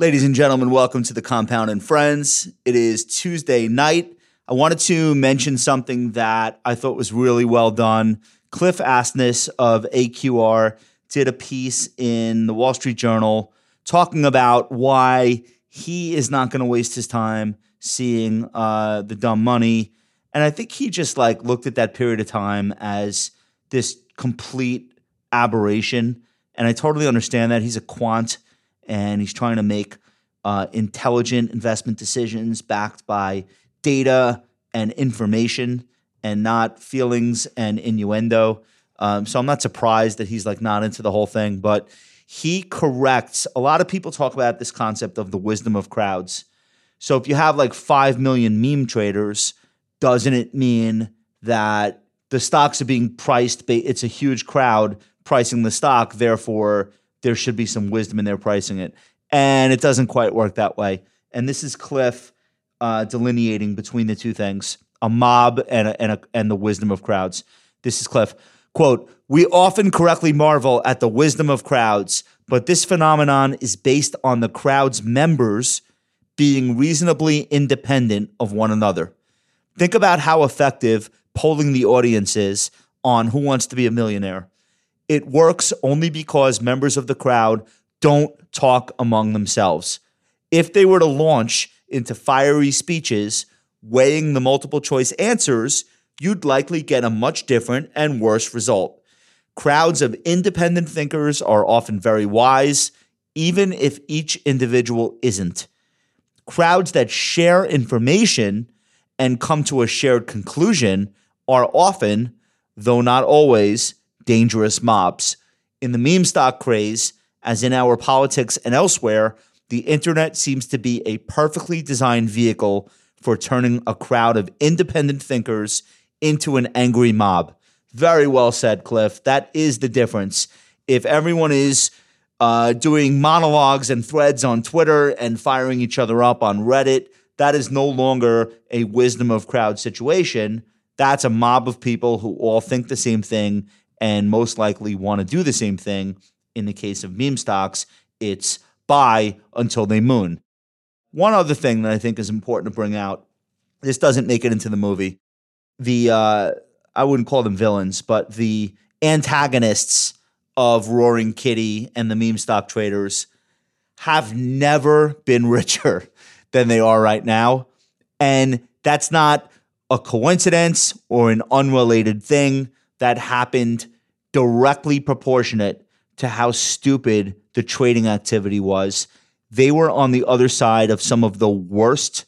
Ladies and gentlemen, welcome to the Compound and Friends. It is Tuesday night. I wanted to mention something that I thought was really well done. Cliff Asness of AQR did a piece in the Wall Street Journal talking about why he is not going to waste his time seeing the dumb money. And I think he just like looked at that period of time as this complete aberration. And I totally understand that. He's a quant and he's trying to make intelligent investment decisions backed by data and information and not feelings and innuendo. So I'm not surprised that he's like not into the whole thing, but he corrects. A lot of people talk about this concept of the wisdom of crowds. So if you have like 5 million meme traders, doesn't it mean that the stocks are being priced? It's a huge crowd pricing the stock. Therefore, there should be some wisdom in their pricing it. And it doesn't quite work that way. And this is Cliff delineating between the two things, a mob and the wisdom of crowds. This is Cliff. Quote, "We often correctly marvel at the wisdom of crowds, but this phenomenon is based on the crowd's members being reasonably independent of one another. Think about how effective polling the audience is on Who Wants to Be a Millionaire. It works only because members of the crowd don't talk among themselves. If they were to launch into fiery speeches, weighing the multiple choice answers, you'd likely get a much different and worse result. Crowds of independent thinkers are often very wise, even if each individual isn't. Crowds that share information and come to a shared conclusion are often, though not always, dangerous mobs. In the meme stock craze, as in our politics and elsewhere, the internet seems to be a perfectly designed vehicle for turning a crowd of independent thinkers into an angry mob." Very well said, Cliff. That is the difference. If everyone is doing monologues and threads on Twitter and firing each other up on Reddit, that is no longer a wisdom of crowd situation. That's a mob of people who all think the same thing and most likely want to do the same thing. In the case of meme stocks, it's buy until they moon. One other thing that I think is important to bring out, this doesn't make it into the movie. The, I wouldn't call them villains, but the antagonists of Roaring Kitty and the meme stock traders have never been richer than they are right now. And that's not a coincidence or an unrelated thing. That happened directly proportionate to how stupid the trading activity was. They were on the other side of some of the worst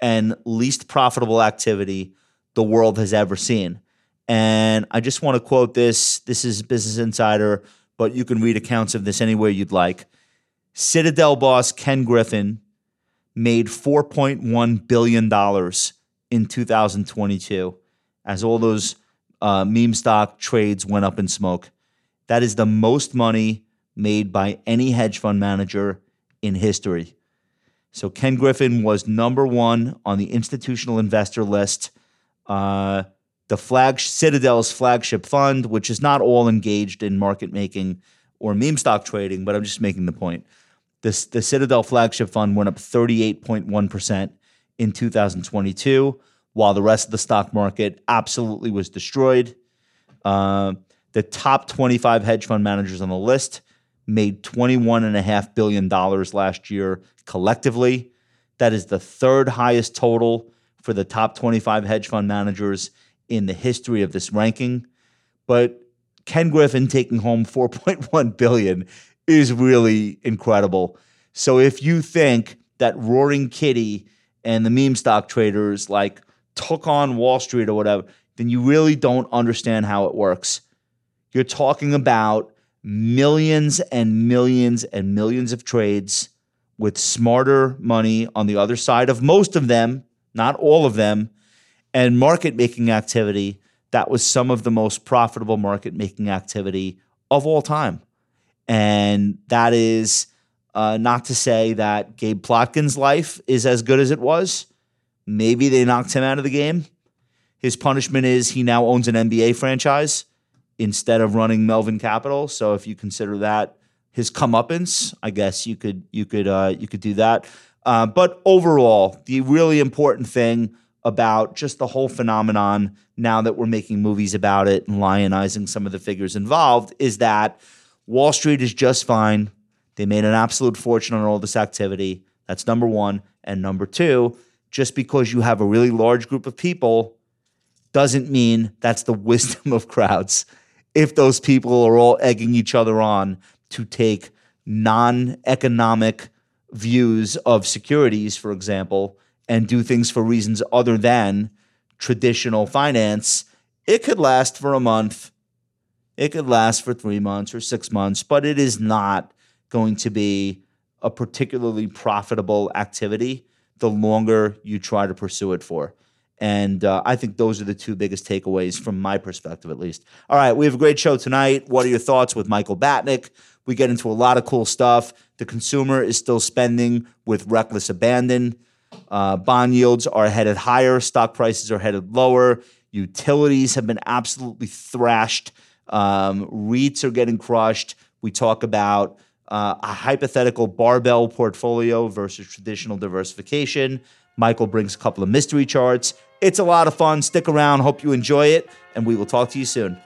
and least profitable activity the world has ever seen. And I just want to quote this. This is Business Insider, but you can read accounts of this anywhere you'd like. Citadel boss Ken Griffin made $4.1 billion in 2022 as all those meme stock trades went up in smoke. That is the most money made by any hedge fund manager in history. So Ken Griffin was #1 on the institutional investor list. Citadel's flagship fund, which is not all engaged in market making or meme stock trading, but I'm just making the point. The Citadel flagship fund went up 38.1% in 2022, while the rest of the stock market absolutely was destroyed. The top 25 hedge fund managers on the list made $21.5 billion last year collectively. That is the third highest total for the top 25 hedge fund managers in the history of this ranking. But Ken Griffin taking home $4.1 billion is really incredible. So if you think that Roaring Kitty and the meme stock traders like took on Wall Street or whatever, then you really don't understand how it works. You're talking about millions and millions and millions of trades with smarter money on the other side of most of them, not all of them, and market-making activity that was some of the most profitable market-making activity of all time. And that is not to say that Gabe Plotkin's life is as good as it was. Maybe they knocked him out of the game. His punishment is he now owns an NBA franchise instead of running Melvin Capital. So if you consider that his comeuppance. I guess you could do that. But overall, the really important thing about just the whole phenomenon now that we're making movies about it and lionizing some of the figures involved is that Wall Street is just fine. They made an absolute fortune on all this activity. That's number one. And number two, just because you have a really large group of people doesn't mean that's the wisdom of crowds. If those people are all egging each other on to take non-economic views of securities, for example, and do things for reasons other than traditional finance, it could last for a month. It could last for 3 months or 6 months, but it is not going to be a particularly profitable activity the longer you try to pursue it for. And I think those are the two biggest takeaways from my perspective, at least. All right, we have a great show tonight. What are your thoughts with Michael Batnick? We get into a lot of cool stuff. The consumer is still spending with reckless abandon. Bond yields are headed higher. Stock prices are headed lower. Utilities have been absolutely thrashed. REITs are getting crushed. We talk about a hypothetical barbell portfolio versus traditional diversification. Michael brings a couple of mystery charts. It's a lot of fun. Stick around. Hope you enjoy it, and we will talk to you soon.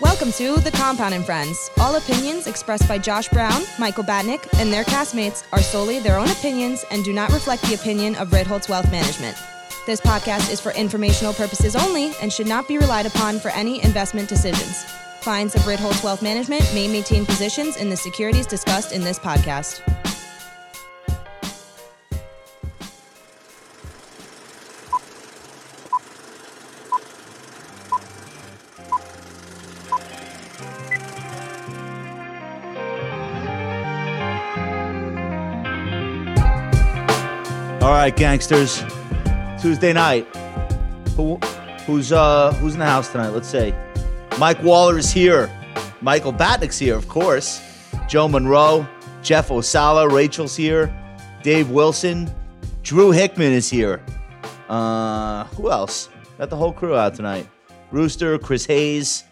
Welcome to The Compound and Friends. All opinions expressed by Josh Brown, Michael Batnick, and their castmates are solely their own opinions and do not reflect the opinion of Ritholtz Wealth Management. This podcast is for informational purposes only and should not be relied upon for any investment decisions. Clients of Ritholtz Wealth Management may maintain positions in the securities discussed in this podcast. All right, gangsters. Tuesday night. Who's in the house tonight? Let's see. Mike Waller is here. Michael Batnick's here, of course. Joe Monroe, Jeff Osala, Rachel's here. Dave Wilson, Drew Hickman is here. Who else? Got the whole crew out tonight. Rooster, Chris Hayes,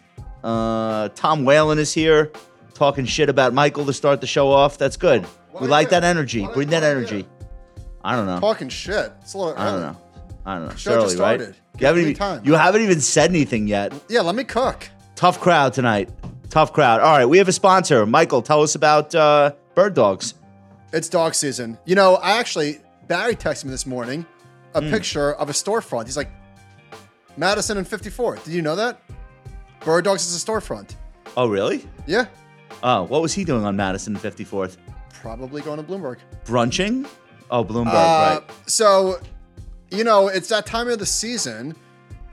Tom Whalen is here, talking shit about Michael to start the show off. That's good. We like that energy. Bring that energy. I don't know. Talking shit. It's a little, I don't know. Show Surely, just started. Right? You haven't even said anything yet. Yeah, let me cook. Tough crowd tonight. Tough crowd. All right, we have a sponsor. Michael, tell us about Bird Dogs. It's dog season. You know, I actually, Barry texted me this morning a picture of a storefront. He's like, Madison and 54th. Did you know that? Bird Dogs is a storefront. Oh, really? Yeah. Oh, what was he doing on Madison and 54th? Probably going to Bloomberg. Brunching? Oh, Bloomberg, right. So, you know, it's that time of the season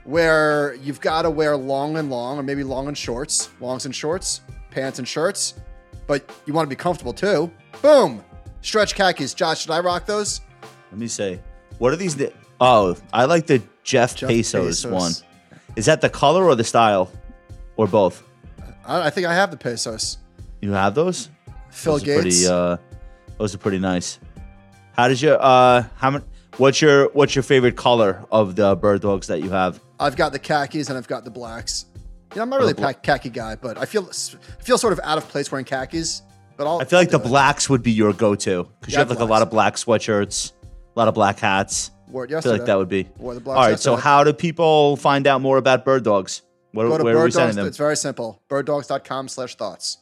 where you've got to wear long and long, or maybe long and shorts, longs and shorts, pants and shirts, but you want to be comfortable too. Boom. Stretch khakis. Josh, should I rock those? Let me see. What are these? Oh, I like the Jeff Bezos one. Is that the color or the style or both? I think I have the Bezos. You have those? Phil Gates. Those are pretty nice. How does your what's your favorite color of the Bird Dogs that you have? I've got the khakis and I've got the blacks. You know, I'm not really a khaki guy, but I feel sort of out of place wearing khakis. But I feel like the blacks would be your go-to because you have like blacks. A lot of black sweatshirts, a lot of black hats. Wore it yesterday. I feel like that would be. Wore the blacks. All right, yesterday. So how do people find out more about Bird Dogs? Where are we sending them? It's very simple. birddogs.com/thoughts.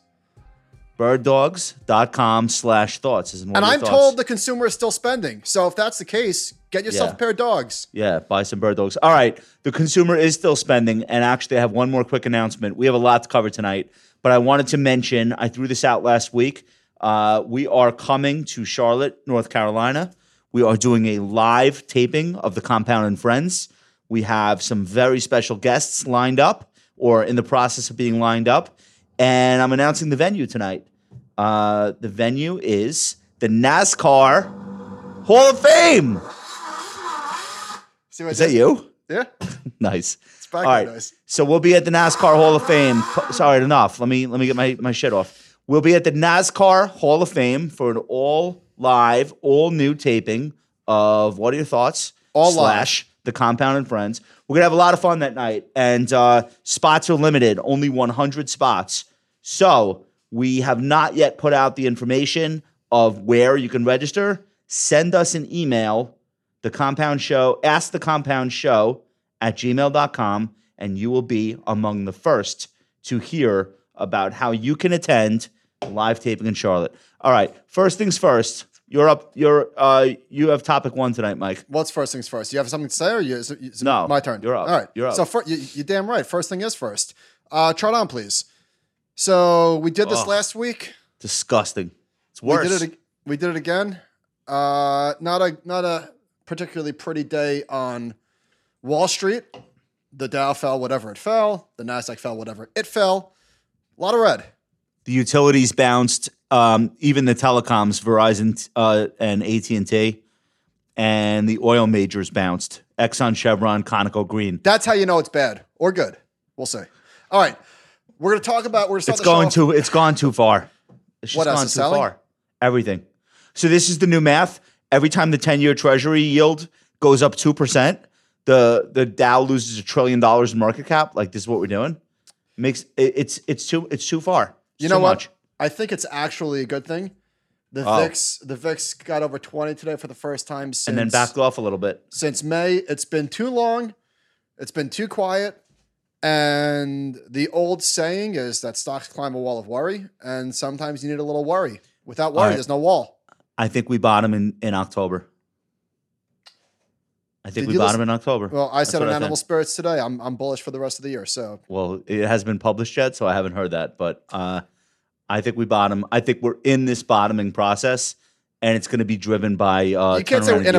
birddogs.com/thoughts. And I'm told the consumer is still spending. So if that's the case, get yourself a pair of dogs. Yeah, buy some Bird Dogs. All right, the consumer is still spending. And actually, I have one more quick announcement. We have a lot to cover tonight. But I wanted to mention, I threw this out last week. We are coming to Charlotte, North Carolina. We are doing a live taping of The Compound and Friends. We have some very special guests lined up or in the process of being lined up. And I'm announcing the venue tonight. The venue is the NASCAR Hall of Fame. Is that you? Yeah. Nice. It's back. All right. Nice. So we'll be at the NASCAR Hall of Fame. Sorry, enough. Let me get my shit off. We'll be at the NASCAR Hall of Fame for an all live, all new taping of What Are Your Thoughts? All live. the Compound and Friends. We're going to have a lot of fun that night, and spots are limited, only 100 spots. So we have not yet put out the information of where you can register. Send us an email, askthecompoundshow@gmail.com, and you will be among the first to hear about how you can attend the live taping in Charlotte. All right, first things first. You're up. You have topic one tonight, Mike. What's first things first? You have something to say, or is it no, my turn? You're up. All right, you're up. So you're damn right. First thing is first. Chart on, please. So we did this last week. Disgusting. It's worse. We did it again. Not a particularly pretty day on Wall Street. The Dow fell, whatever it fell. The Nasdaq fell, whatever it fell. A lot of red. The utilities bounced. Even the telecoms, Verizon and AT&T, and the oil majors bounced. Exxon, Chevron, Conoco, Green. That's how you know it's bad or good. We'll see. All right, we're going to talk about. We're start it's the going show. Too. It's gone too far. It's just what else gone is too selling? Far. Everything. So this is the new math. Every time the 10-year Treasury yield goes up 2%, the Dow loses $1 trillion in market cap. Like, this is what we're doing. It's too far. It's you know too what? Much. I think it's actually a good thing. The VIX got over 20 today for the first time since, and then backed off a little bit since May. It's been too long, it's been too quiet, and the old saying is that stocks climb a wall of worry, and sometimes you need a little worry. Without worry, there's no wall. I think we bottom in October. I think we bottom in October. Well, I said on Animal Spirits today, I'm bullish for the rest of the year. So well, it hasn't been published yet, so I haven't heard that, but. I think we bottom. I think we're in this bottoming process, and it's going to be driven by you can't say we're in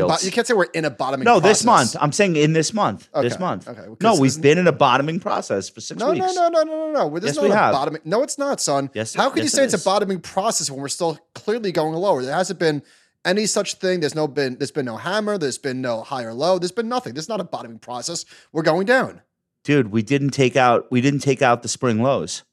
a bottoming process. No, this month. I'm saying in this month. Okay. This month. Okay. Well, no, we've been in a bottoming process for six weeks. No. Yes, we have. Bottoming. No, it's not, son. Yes, how could you say it's a bottoming process when we're still clearly going lower? There hasn't been any such thing. There's been no hammer. There's been no high or low. There's been nothing. This is not a bottoming process. We're going down. Dude, we didn't take out the spring lows.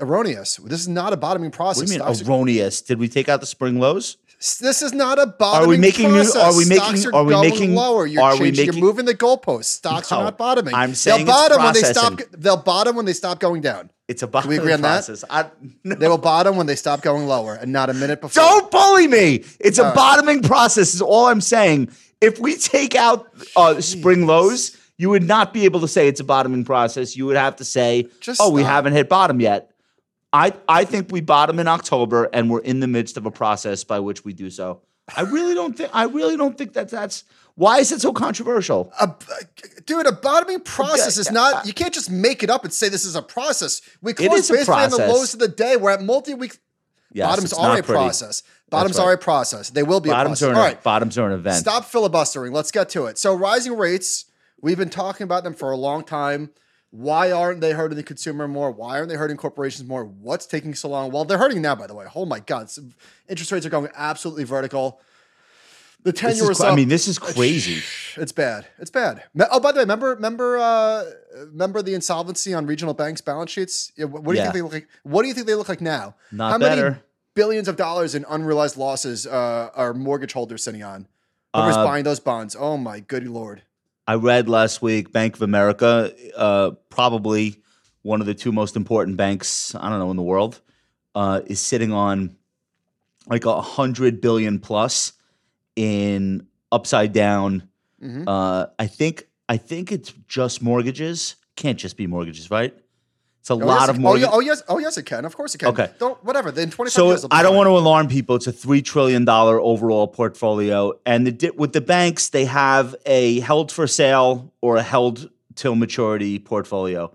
Erroneous. This is not a bottoming process. What do you mean erroneous? Did we take out the spring lows? This is not a bottoming process. Stocks are going lower. You're moving the goalposts. Stocks are not bottoming. I'm saying they'll bottom when they stop going down. It's a bottoming process. Can we agree on that? They will bottom when they stop going lower, and not a minute before. Don't bully me. It's a bottoming process is all I'm saying. If we take out spring lows, you would not be able to say it's a bottoming process. You would have to say, we haven't hit bottom yet. I think we bottom in October, and we're in the midst of a process by which we do so. I really don't think that's why is it so controversial? Dude, a bottoming process is not. You can't just make it up and say this is a process. We close basically on the lows of the day. We're at multi-week. Yes, bottoms are a process. Bottoms are a process. They will be a process. All right. Bottoms are an event. Stop filibustering. Let's get to it. So rising rates. We've been talking about them for a long time. Why aren't they hurting the consumer more? Why aren't they hurting corporations more? What's taking so long? Well, they're hurting now, by the way. Oh, my God. Interest rates are going absolutely vertical. The 10-year was up. I mean, this is crazy. It's bad. It's bad. Oh, by the way, remember the insolvency on regional banks' balance sheets? What do you think they look like? What do you think they look like now? Not how better. Many billions of dollars in unrealized losses are mortgage holders sitting on? Whoever's buying those bonds. Oh, my good Lord. I read last week, Bank of America, probably one of the two most important banks, I don't know, in the world, is sitting on like $100 billion plus in upside down. Mm-hmm. I think it's just mortgages. Can't just be mortgages, right? It's a lot of mortgages. Oh yes, it can. Of course, it can. Okay, in 25 years. So I don't want to alarm people. It's a $3 trillion overall portfolio, and with the banks, they have a held for sale or a held till maturity portfolio.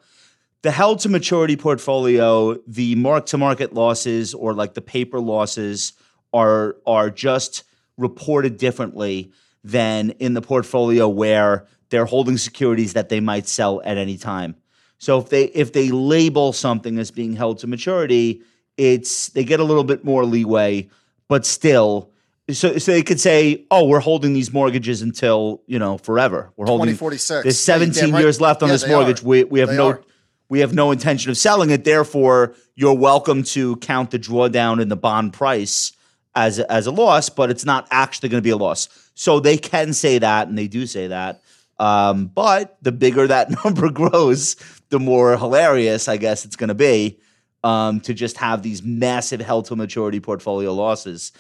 The held to maturity portfolio, the mark to market losses or like the paper losses are just reported differently than in the portfolio where they're holding securities that they might sell at any time. So if they label something as being held to maturity, they get a little bit more leeway, but still, so they could say, oh, we're holding these mortgages until forever. We're holding 2046. There's 17 years left on this mortgage. We have no intention of selling it. Therefore, you're welcome to count the drawdown in the bond price as a loss, but it's not actually going to be a loss. So they can say that, and they do say that. But the bigger that number grows, the more hilarious, I guess, it's going to be to just have these massive held-to-maturity portfolio losses.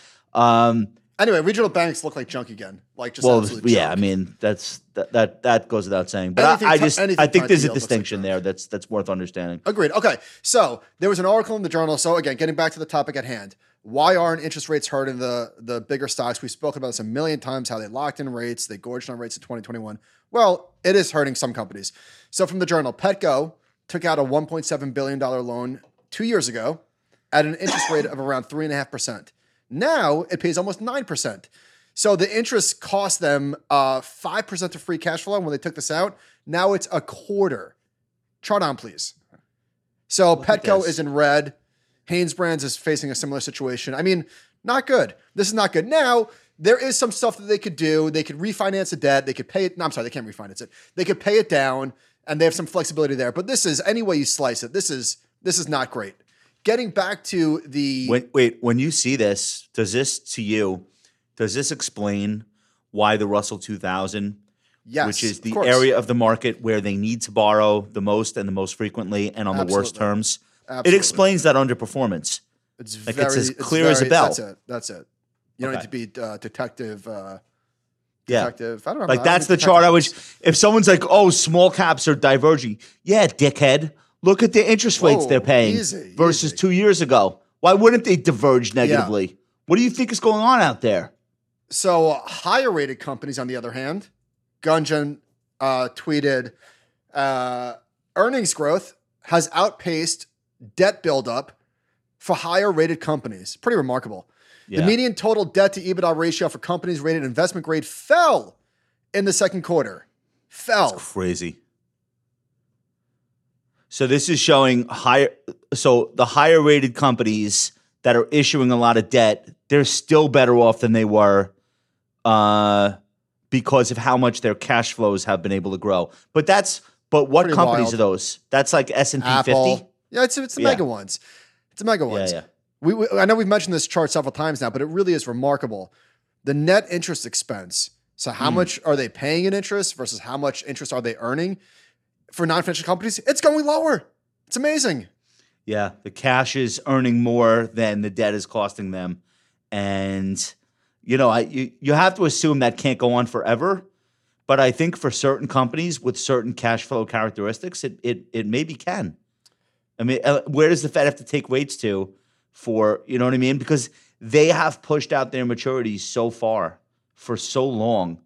Anyway, regional banks look like junk again. Like just junk. I mean, that goes without saying. But I think there's a distinction there that's worth understanding. Agreed. Okay, so there was an article in the Journal. So again, getting back to the topic at hand. Why aren't interest rates hurting the bigger stocks? We've spoken about this a million times, how they locked in rates, they gorged on rates in 2021. Well, it is hurting some companies. So from the Journal, Petco took out a $1.7 billion loan 2 years ago at an interest rate of around 3.5%. Now it pays almost 9%. So the interest cost them 5% of free cash flow when they took this out. Now it's a quarter. Chart on, please. So Petco is in red. Hanesbrands is facing a similar situation. I mean, not good. This is not good. Now, there is some stuff that they could do. They could refinance the debt. They could pay it. No, I'm sorry, they can't refinance it. They could pay it down, and they have some flexibility there. But this is, any way you slice it, this is not great. Getting back to the... When you see this, does this explain why the Russell 2000, yes, which is the area of the market where they need to borrow the most and the most frequently and on the worst terms... Absolutely. It explains that underperformance. It's as clear as a bell. That's it. You don't need to be detective. I don't know. Like that's the chart I would. If someone's like, "Oh, small caps are diverging," yeah, dickhead. Look at the interest rates they're paying versus 2 years ago. Why wouldn't they diverge negatively? Yeah. What do you think is going on out there? So higher rated companies, on the other hand, Gunjan tweeted, "Earnings growth has outpaced debt buildup for higher rated companies." Pretty remarkable. Yeah. The median total debt to EBITDA ratio for companies rated investment grade fell in the second quarter. That's crazy. So this is showing higher. So the higher rated companies that are issuing a lot of debt, they're still better off than they were because of how much their cash flows have been able to grow. But what companies are those? That's like S&P 50. Yeah, it's the mega ones. It's the mega ones. Yeah. We I know we've mentioned this chart several times now, but it really is remarkable. The net interest expense. So how much are they paying in interest versus how much interest are they earning for non-financial companies? It's going lower. It's amazing. Yeah, the cash is earning more than the debt is costing them. And, you know, you have to assume that can't go on forever. But I think for certain companies with certain cash flow characteristics, it maybe can. I mean, where does the Fed have to take rates to for, you know what I mean? Because they have pushed out their maturities so far for so long.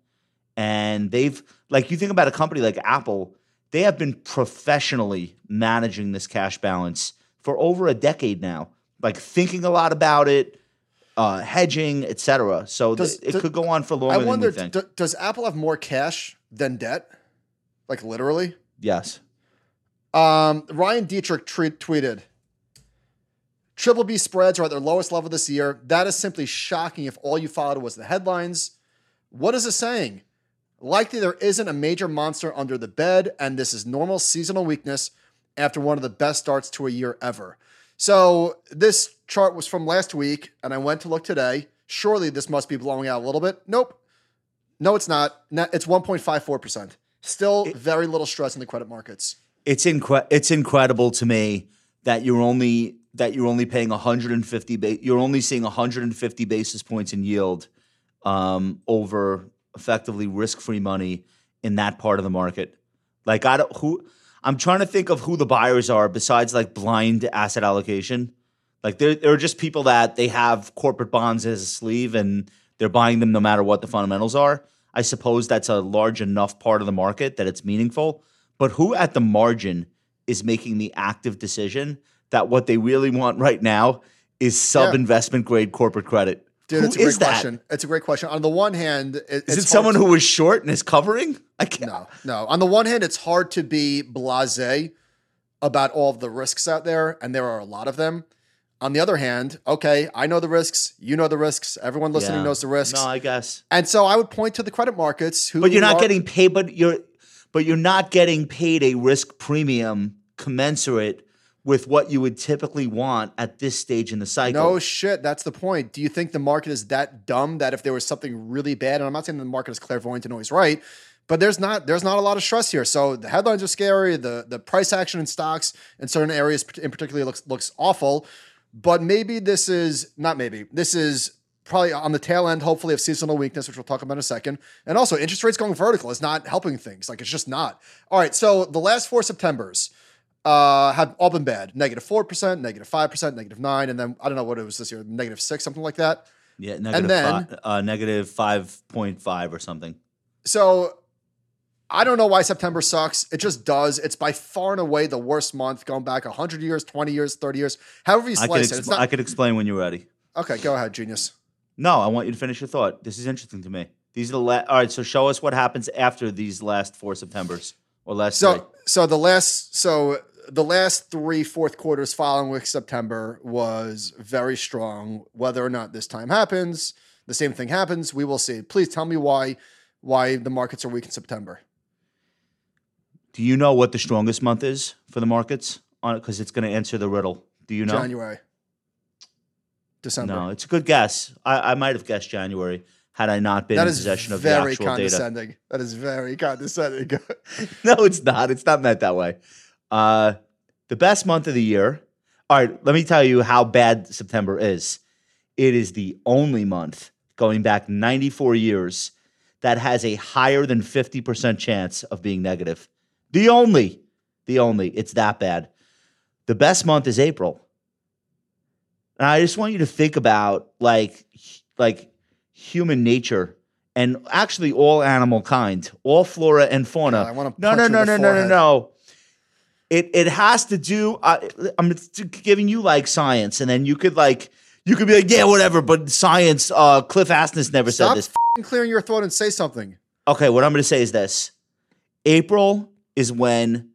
And they've, like, you think about a company like Apple, they have been professionally managing this cash balance for over a decade now, like thinking a lot about it, hedging, et cetera. So it could go on for longer than we think. I wonder, does Apple have more cash than debt? Like, literally? Yes. Ryan Dietrich tweeted, "Triple B spreads are at their lowest level this year. That is simply shocking if all you followed was the headlines. What is it saying? Likely there isn't a major monster under the bed, and this is normal seasonal weakness after one of the best starts to a year ever." So this chart was from last week, and I went to look today. Surely this must be blowing out a little bit. Nope. No, it's not. It's 1.54%. Still very little stress in the credit markets. It's incredible to me that you're only paying 150 150 basis points in yield over effectively risk-free money in that part of the market. Like I'm trying to think of who the buyers are besides like blind asset allocation. Like there are just people that they have corporate bonds as a sleeve and they're buying them no matter what the fundamentals are. I suppose that's a large enough part of the market that it's meaningful. But who at the margin is making the active decision that what they really want right now is sub-investment grade corporate credit? Dude, it's a great question. It's a great question. On the one hand, is it someone who was short and is covering? I can't. No. On the one hand, it's hard to be blasé about all of the risks out there, and there are a lot of them. On the other hand, okay, I know the risks. You know the risks. Everyone listening knows the risks. No, I guess. And so I would point to the credit markets. But you're not getting paid. But you're not getting paid a risk premium commensurate with what you would typically want at this stage in the cycle. No shit, that's the point. Do you think the market is that dumb that if there was something really bad, and I'm not saying the market is clairvoyant and always right, but there's not a lot of stress here. So the headlines are scary, the price action in stocks in certain areas in particular looks awful, but maybe this is, not maybe, this is probably on the tail end, hopefully, of seasonal weakness, which we'll talk about in a second. And also, interest rates going vertical is not helping things. Like, it's just not. All right, so the last four Septembers have all been bad. -4%, -5%, -9%, and then, I don't know what it was this year, -6%, something like that. Yeah, negative 5.5 or something. So I don't know why September sucks. It just does. It's by far and away the worst month, going back 100 years, 20 years, 30 years, however you slice it. I could explain when you're ready. Okay, go ahead, genius. No, I want you to finish your thought. This is interesting to me. These are the all right. So show us what happens after these last four Septembers or last. So the last three fourth quarters following with September was very strong. Whether or not this time happens, the same thing happens, we will see. Please tell me why the markets are weak in September. Do you know what the strongest month is for the markets? On it, because it's going to answer the riddle. Do you know? January. December. No, it's a good guess. I might have guessed January had I not been in possession of the actual data. That is very condescending. No, it's not. It's not meant that way. The best month of the year. All right, let me tell you how bad September is. It is the only month going back 94 years that has a higher than 50% chance of being negative. The only. It's that bad. The best month is April. And I just want you to think about like human nature and actually all animal kind, all flora and fauna. God, I want to punch you in the forehead. No. It has to do. I'm giving you like science, and then you could be like, yeah, whatever. But science, Cliff Asness never said this. Stop clearing your throat and say something. Okay, what I'm going to say is this: April is when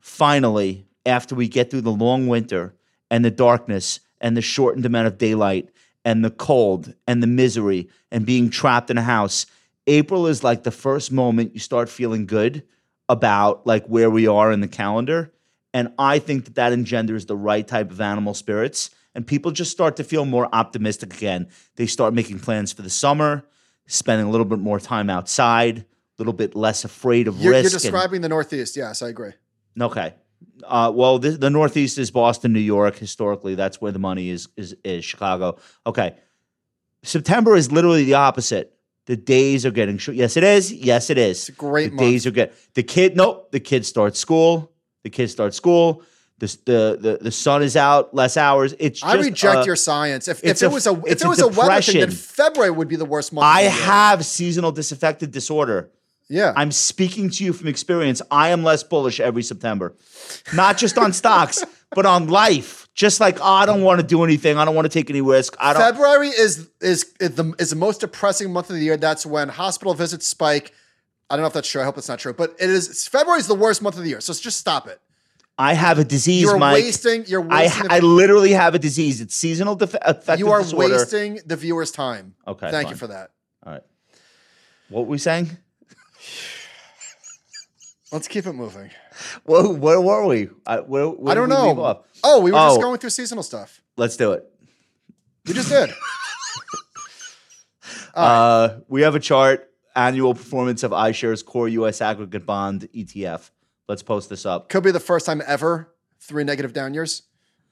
finally, after we get through the long winter and the darkness, and the shortened amount of daylight, and the cold, and the misery, and being trapped in a house. April is like the first moment you start feeling good about like where we are in the calendar. And I think that engenders the right type of animal spirits. And people just start to feel more optimistic again. They start making plans for the summer, spending a little bit more time outside, a little bit less afraid of risk. You're describing the Northeast. Yes, I agree. Okay. Well, the Northeast is Boston, New York. Historically, that's where the money is Chicago. Okay. September is literally the opposite. The days are getting short. Yes, it is. Yes, it is. It's a great month. The days are getting – the kids start school. The sun is out, less hours. It's just, I reject your science. If it was a weather thing, then February would be the worst month. I have seasonal disaffective disorder. Yeah, I'm speaking to you from experience. I am less bullish every September, not just on stocks, but on life. Just like, oh, I don't want to do anything. I don't want to take any risk. February is the most depressing month of the year. That's when hospital visits spike. I don't know if that's true. I hope it's not true. But it is. February is the worst month of the year. So just stop it. I have a disease, Mike. You're wasting. I literally have a disease. It's seasonal affective disorder. You are wasting the viewer's time. Okay, thank you for that. All right. What were we saying? Let's keep it moving. Well, where were we? Where I don't know. Oh, we were just going through seasonal stuff. Let's do it. We just did. Right. We have a chart, annual performance of iShares Core U.S. Aggregate Bond ETF. Let's post this up. Could be the first time ever, 3 negative down years.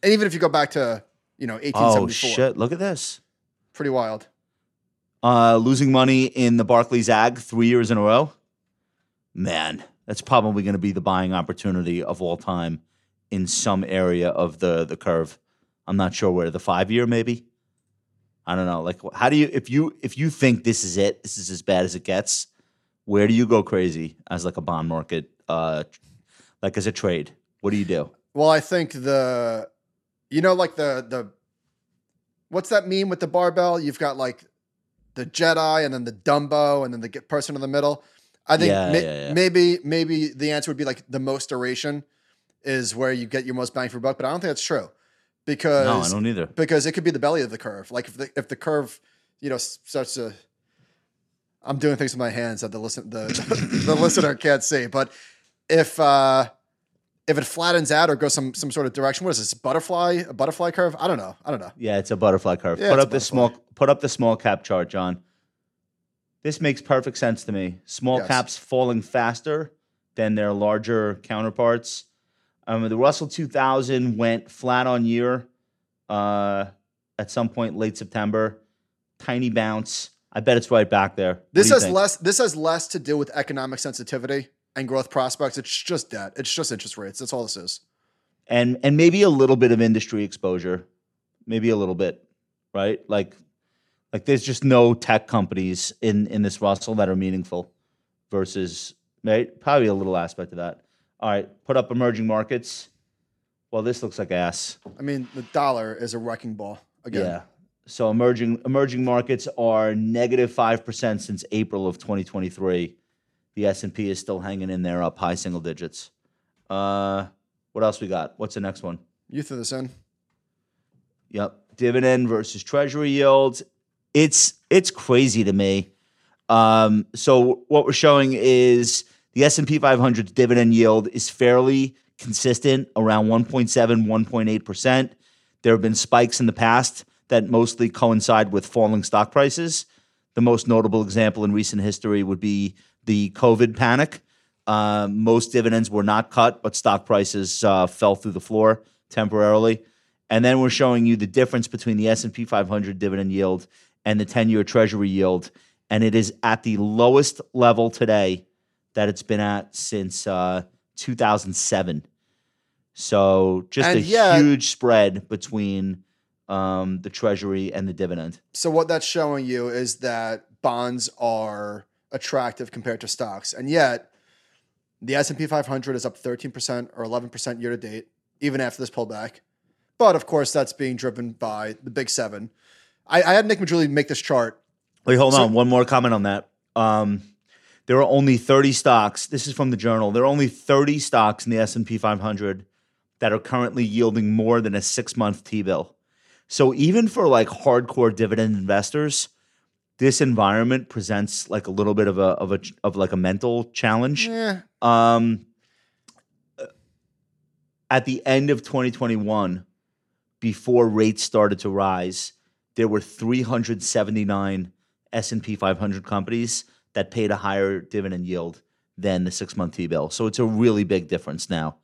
And even if you go back to, 1874. Oh, shit. Look at this. Pretty wild. Losing money in the Barclays Ag 3 years in a row. Man, that's probably going to be the buying opportunity of all time in some area of the curve. I'm not sure where. The 5-year maybe? I don't know. Like, how do you if you think this is it, this is as bad as it gets, where do you go crazy as like a bond market, like as a trade? What do you do? Well, I think the what's that meme with the barbell? You've got like the Jedi and then the Dumbo and then the person in the middle. I think maybe the answer would be like the most duration is where you get your most bang for buck, but I don't think that's true because no, I don't either. Because it could be the belly of the curve. Like if the curve, starts to. I'm doing things with my hands that the listener can't see, but if if it flattens out or goes some sort of direction, what is this, a butterfly curve? I don't know. Yeah, it's a butterfly curve. Yeah, put up the small cap chart, John. This makes perfect sense to me. Small caps falling faster than their larger counterparts. The Russell 2000 went flat on year at some point late September. Tiny bounce. I bet it's right back there. This has less to do with economic sensitivity and growth prospects. It's just debt. It's just interest rates. That's all this is. And maybe a little bit of industry exposure. Maybe a little bit, right? Like there's just no tech companies in this Russell that are meaningful versus, right? Probably a little aspect of that. All right, put up emerging markets. Well, this looks like ass. I mean, the dollar is a wrecking ball again. Yeah. So emerging markets are negative -5% since April of 2023. The S&P is still hanging in there, up high single digits. What else we got? What's the next one? You threw this in. Yep, dividend versus treasury yields. It's crazy to me. So what we're showing is the S&P 500's dividend yield is fairly consistent, around 1.7, 1.8%. There have been spikes in the past that mostly coincide with falling stock prices. The most notable example in recent history would be the COVID panic. Most dividends were not cut, but stock prices fell through the floor temporarily. And then we're showing you the difference between the S&P 500 dividend yield and the 10-year Treasury yield, and it is at the lowest level today that it's been at since 2007. So just huge spread between the Treasury and the dividend. So what that's showing you is that bonds are attractive compared to stocks. And yet the S&P 500 is up 13% or 11% year to date, even after this pullback. But of course, that's being driven by the big seven. I had Nick Majuli make this chart. Wait, hold on. One more comment on that. There are only 30 stocks. This is from the Journal. There are only 30 stocks in the S&P 500 that are currently yielding more than a 6-month T-bill. So even for like hardcore dividend investors, this environment presents like a little bit of a mental challenge. Yeah. At the end of 2021, before rates started to rise, there were 379 S&P 500 companies that paid a higher dividend yield than the 6-month T-bill. So it's a really big difference now.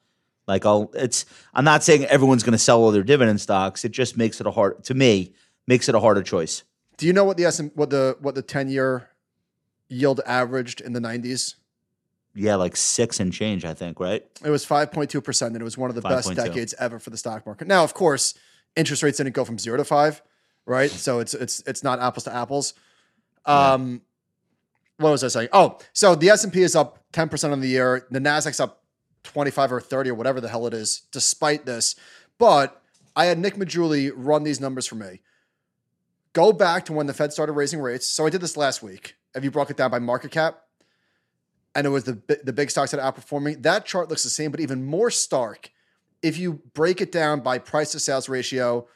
Like I'm not saying everyone's going to sell all their dividend stocks. It just makes it a harder choice. Do you know what the 10-year yield averaged in the 90s? Yeah, like 6 and change, I think, right? It was 5.2%, and it was one of the best decades ever for the stock market. Now, of course, interest rates didn't go from 0 to 5, right? So it's not apples to apples. What was I saying? Oh, so the S&P is up 10% on the year. The Nasdaq's up 25 or 30 or whatever the hell it is, despite this. But I had Nick Majuli run these numbers for me. Go back to when the Fed started raising rates. So I did this last week. If you broke it down by market cap, and it was the big stocks that are outperforming, that chart looks the same, but even more stark if you break it down by price to sales ratio,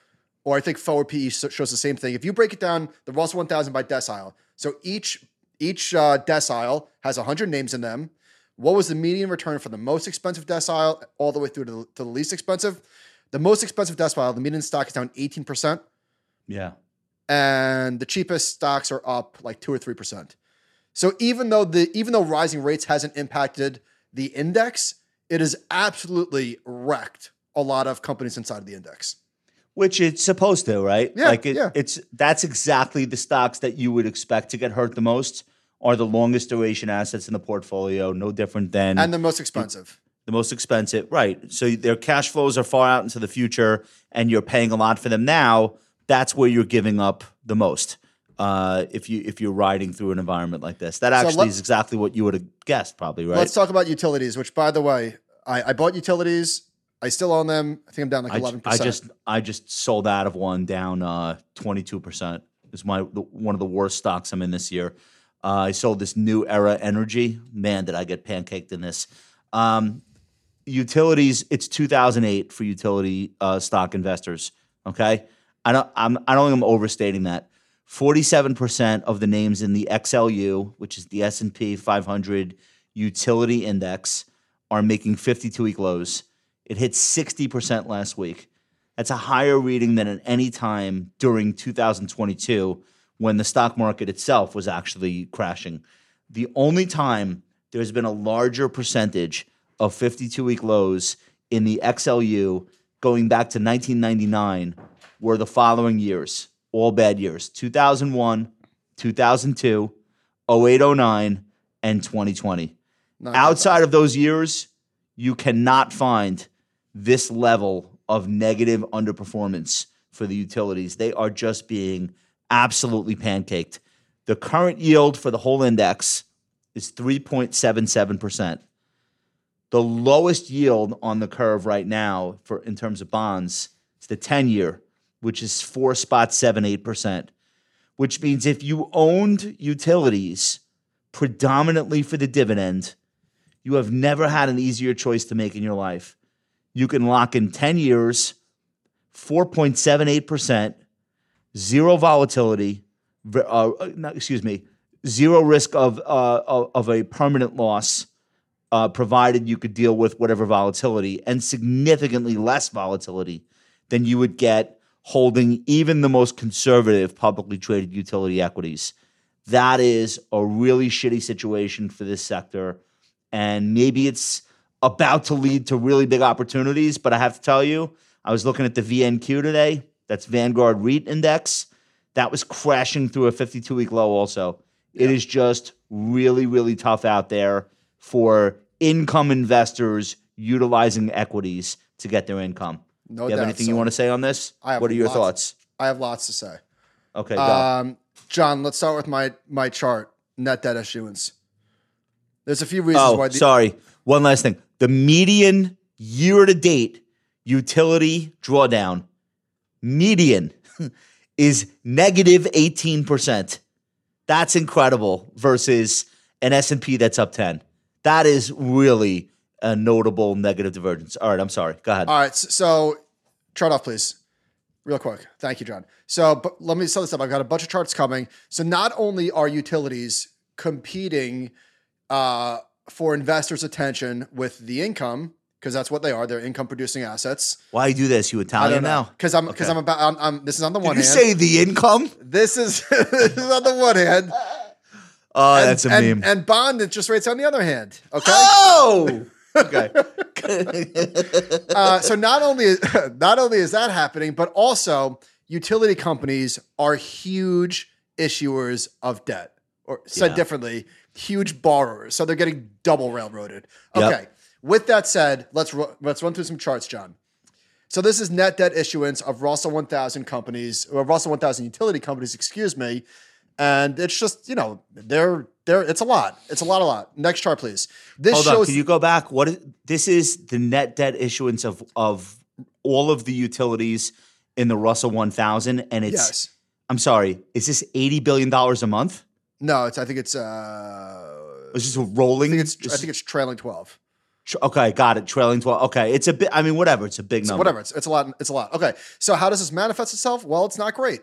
or I think forward PE shows the same thing. If you break it down, the Russell 1000 by decile. So each decile has 100 names in them. What was the median return for the most expensive decile all the way through to the least expensive? The most expensive decile, the median stock is down 18%. Yeah. And the cheapest stocks are up like 2 or 3%. So even though rising rates hasn't impacted the index, it has absolutely wrecked a lot of companies inside of the index. Which it's supposed to, right? Yeah, that's exactly the stocks that you would expect to get hurt the most. Are the longest duration assets in the portfolio, no different than... And the most expensive. The most expensive, right. So their cash flows are far out into the future, and you're paying a lot for them now. That's where you're giving up the most if you're riding through an environment like this. That actually is exactly what you would have guessed probably, right? Let's talk about utilities, which, by the way, I bought utilities. I still own them. I think I'm down like 11%. I just sold out of one, down 22%. It's one of the worst stocks I'm in this year. I sold this New Era Energy. Man, did I get pancaked in this. Utilities, it's 2008 for utility stock investors, okay? I don't think I'm overstating that. 47% of the names in the XLU, which is the S&P 500 utility index, are making 52-week lows. It hit 60% last week. That's a higher reading than at any time during 2022 when the stock market itself was actually crashing. The only time there's been a larger percentage of 52-week lows in the XLU going back to 1999 were the following years, all bad years, 2001, 2002, 08, 09, and 2020. Outside of those years, you cannot find this level of negative underperformance for the utilities. They are just being absolutely pancaked. The current yield for the whole index is 3.77%. The lowest yield on the curve right now for in terms of bonds is the 10-year, which is 4.78%, which means if you owned utilities predominantly for the dividend, you have never had an easier choice to make in your life. You can lock in 10 years, 4.78%, zero volatility, zero risk of a permanent loss, provided you could deal with whatever volatility, and significantly less volatility than you would get holding even the most conservative publicly traded utility equities. That is a really shitty situation for this sector, and maybe it's about to lead to really big opportunities, but I have to tell you, I was looking at the VNQ today. That's Vanguard REIT Index. That was crashing through a 52-week low also. It is just really, really tough out there for income investors utilizing equities to get their income. No doubt. You have anything you want to say on this? What are your thoughts? I have lots to say. Okay, go. John, let's start with my chart, net debt issuance. There's a few reasons why. One last thing. The median year-to-date utility drawdown, median, is negative 18%. That's incredible versus an S&P that's up 10. That is really a notable negative divergence. All right, I'm sorry. Go ahead. All right, so chart off, please. Real quick. Thank you, John. So but let me set this up. I've got a bunch of charts coming. So not only are utilities competing for investors' attention with the income, because that's what they are. They're income-producing assets. Why do this, you Italian now? Because I'm about. This is on the one hand. You say the income? This is on the one hand. Oh, that's a meme. And bond interest rates on the other hand. Okay. Oh. Okay. So not only is that happening, but also utility companies are huge issuers of debt, or said differently, huge borrowers. So they're getting double railroaded. Okay. Yep. With that said, let's run through some charts, John. So this is net debt issuance of Russell 1000 companies, or Russell 1000 utility companies, excuse me. And it's just, they're it's a lot. It's a lot. Next chart, please. Hold on, can you go back? This is the net debt issuance of all of the utilities in the Russell 1000, and it's I'm sorry, is this $80 billion a month? No, I think it's trailing 12. Okay, got it. Trailing 12. Okay, it's a bit. I mean, whatever. It's a big number. Whatever. It's a lot. Okay. So how does this manifest itself? Well, it's not great.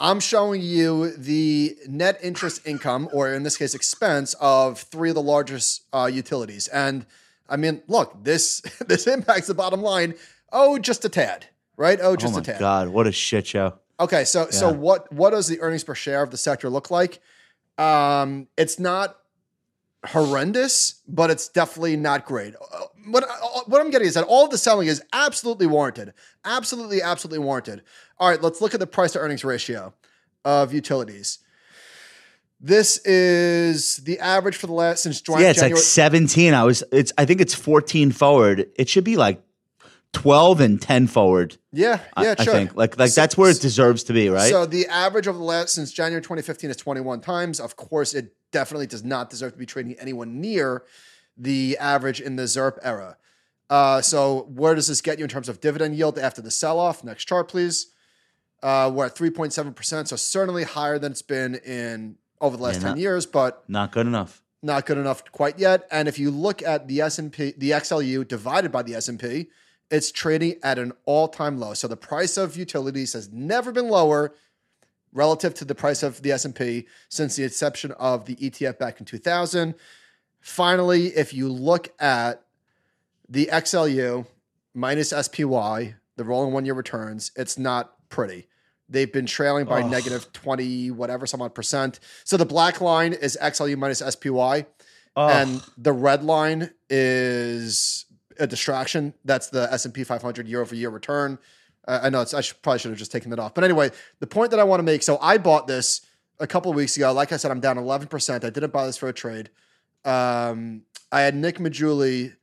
I'm showing you the net interest income, or in this case, expense of three of the largest utilities. And I mean, look, this impacts the bottom line. Oh, just a tad, right? Oh, just a tad. Oh my God, what a shit show. Okay, so what does the earnings per share of the sector look like? It's not horrendous, but it's definitely not great. What I'm getting is that all of the selling is absolutely warranted. Absolutely, absolutely warranted. All right, let's look at the price to earnings ratio of utilities. This is the average for the last since January. Yeah, it's like 17. I think it's 14 forward. It should be like 12 and 10 forward. Yeah, sure. I think so, that's where it deserves to be, right? So the average over the last since January 2015 is 21 times. Of course, it definitely does not deserve to be trading anyone near the average in the ZIRP era. So where does this get you in terms of dividend yield after the sell-off? Next chart, please. We're at 3.7%, so certainly higher than it's been in over the last 10 years, but not good enough. Not good enough quite yet. And if you look at the S&P, the XLU divided by the S&P, it's trading at an all-time low. So the price of utilities has never been lower relative to the price of the S&P since the inception of the ETF back in 2000. Finally, if you look at the XLU, minus SPY, the rolling one-year returns, it's not pretty. They've been trailing by negative 20, whatever, some odd %. So the black line is XLU minus SPY. And the red line is a distraction. That's the S&P 500 year-over-year return. I know I probably should have just taken that off. But anyway, the point that I want to make, so I bought this a couple of weeks ago. Like I said, I'm down 11%. I didn't buy this for a trade. I had Nick Majuli,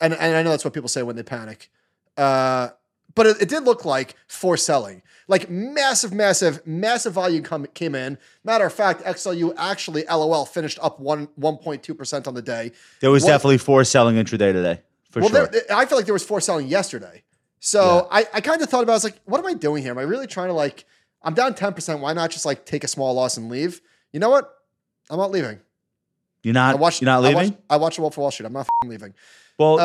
and I know that's what people say when they panic. But it did look like forced selling. Like massive volume came in. Matter of fact, XLU actually, LOL, finished up 1.2% on the day. There was definitely forced selling intraday today, for sure. I feel like there was forced selling yesterday. So yeah. I kind of thought about it. I was like, what am I doing here? Am I really trying to like, I'm down 10%. Why not just like take a small loss and leave? You know what? I'm not leaving. You're not leaving? I watched the Wolf of Wall Street. I'm not leaving. Well,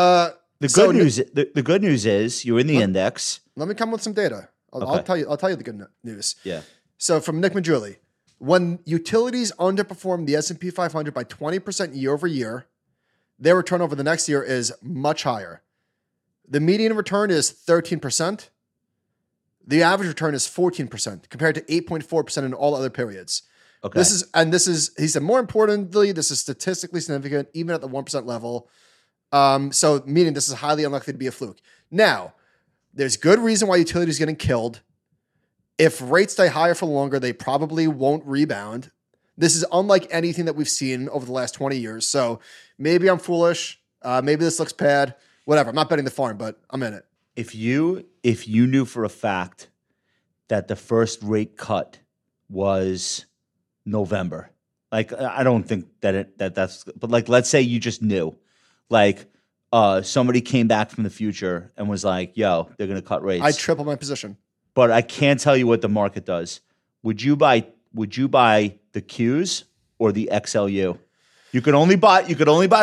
the good news is you're in the index. Let me come with some data. I'll tell you the good news. Yeah. So from Nick Majuli, when utilities underperform the S&P 500 by 20% year over year, their return over the next year is much higher. The median return is 13%. The average return is 14% compared to 8.4% in all other periods. Okay. This is, he said, more importantly, this is statistically significant, even at the 1% level. So meaning this is highly unlikely to be a fluke. Now, there's good reason why utilities are getting killed. If rates stay higher for longer, they probably won't rebound. This is unlike anything that we've seen over the last 20 years. So maybe I'm foolish. Maybe this looks bad. Whatever. I'm not betting the farm, but I'm in it. If you knew for a fact that the first rate cut was November, like I don't think that that's, but like let's say you just knew, like somebody came back from the future and was like, "Yo, they're gonna cut rates." I triple my position, but I can't tell you what the market does. Would you buy the Qs or the XLU? You could only buy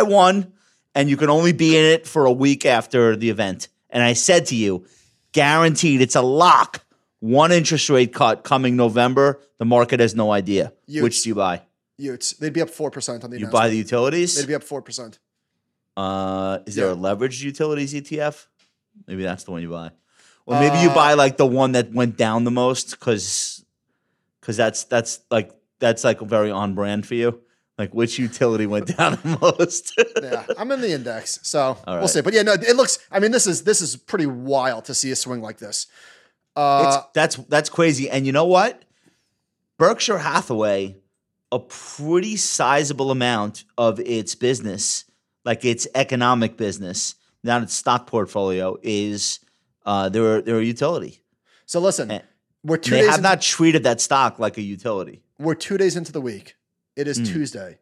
one, and you could only be in it for a week after the event. And I said to you, guaranteed, it's a lock. One interest rate cut coming November. The market has no idea. Utes. Which do you buy? Utes. They'd be up 4% on the. You buy the utilities. They'd be up 4%. Is there a leveraged utilities ETF? Maybe that's the one you buy. Or maybe you buy like the one that went down the most, because that's like very on brand for you. Like which utility went down the most? Yeah, I'm in the index, so we'll see. But yeah, no, it looks. I mean, this is pretty wild to see a swing like this. That's crazy. And you know what? Berkshire Hathaway, a pretty sizable amount of its business, like its economic business, not its stock portfolio, is they're a utility. So listen, they have not treated that stock like a utility. We're 2 days into the week. It is Tuesday.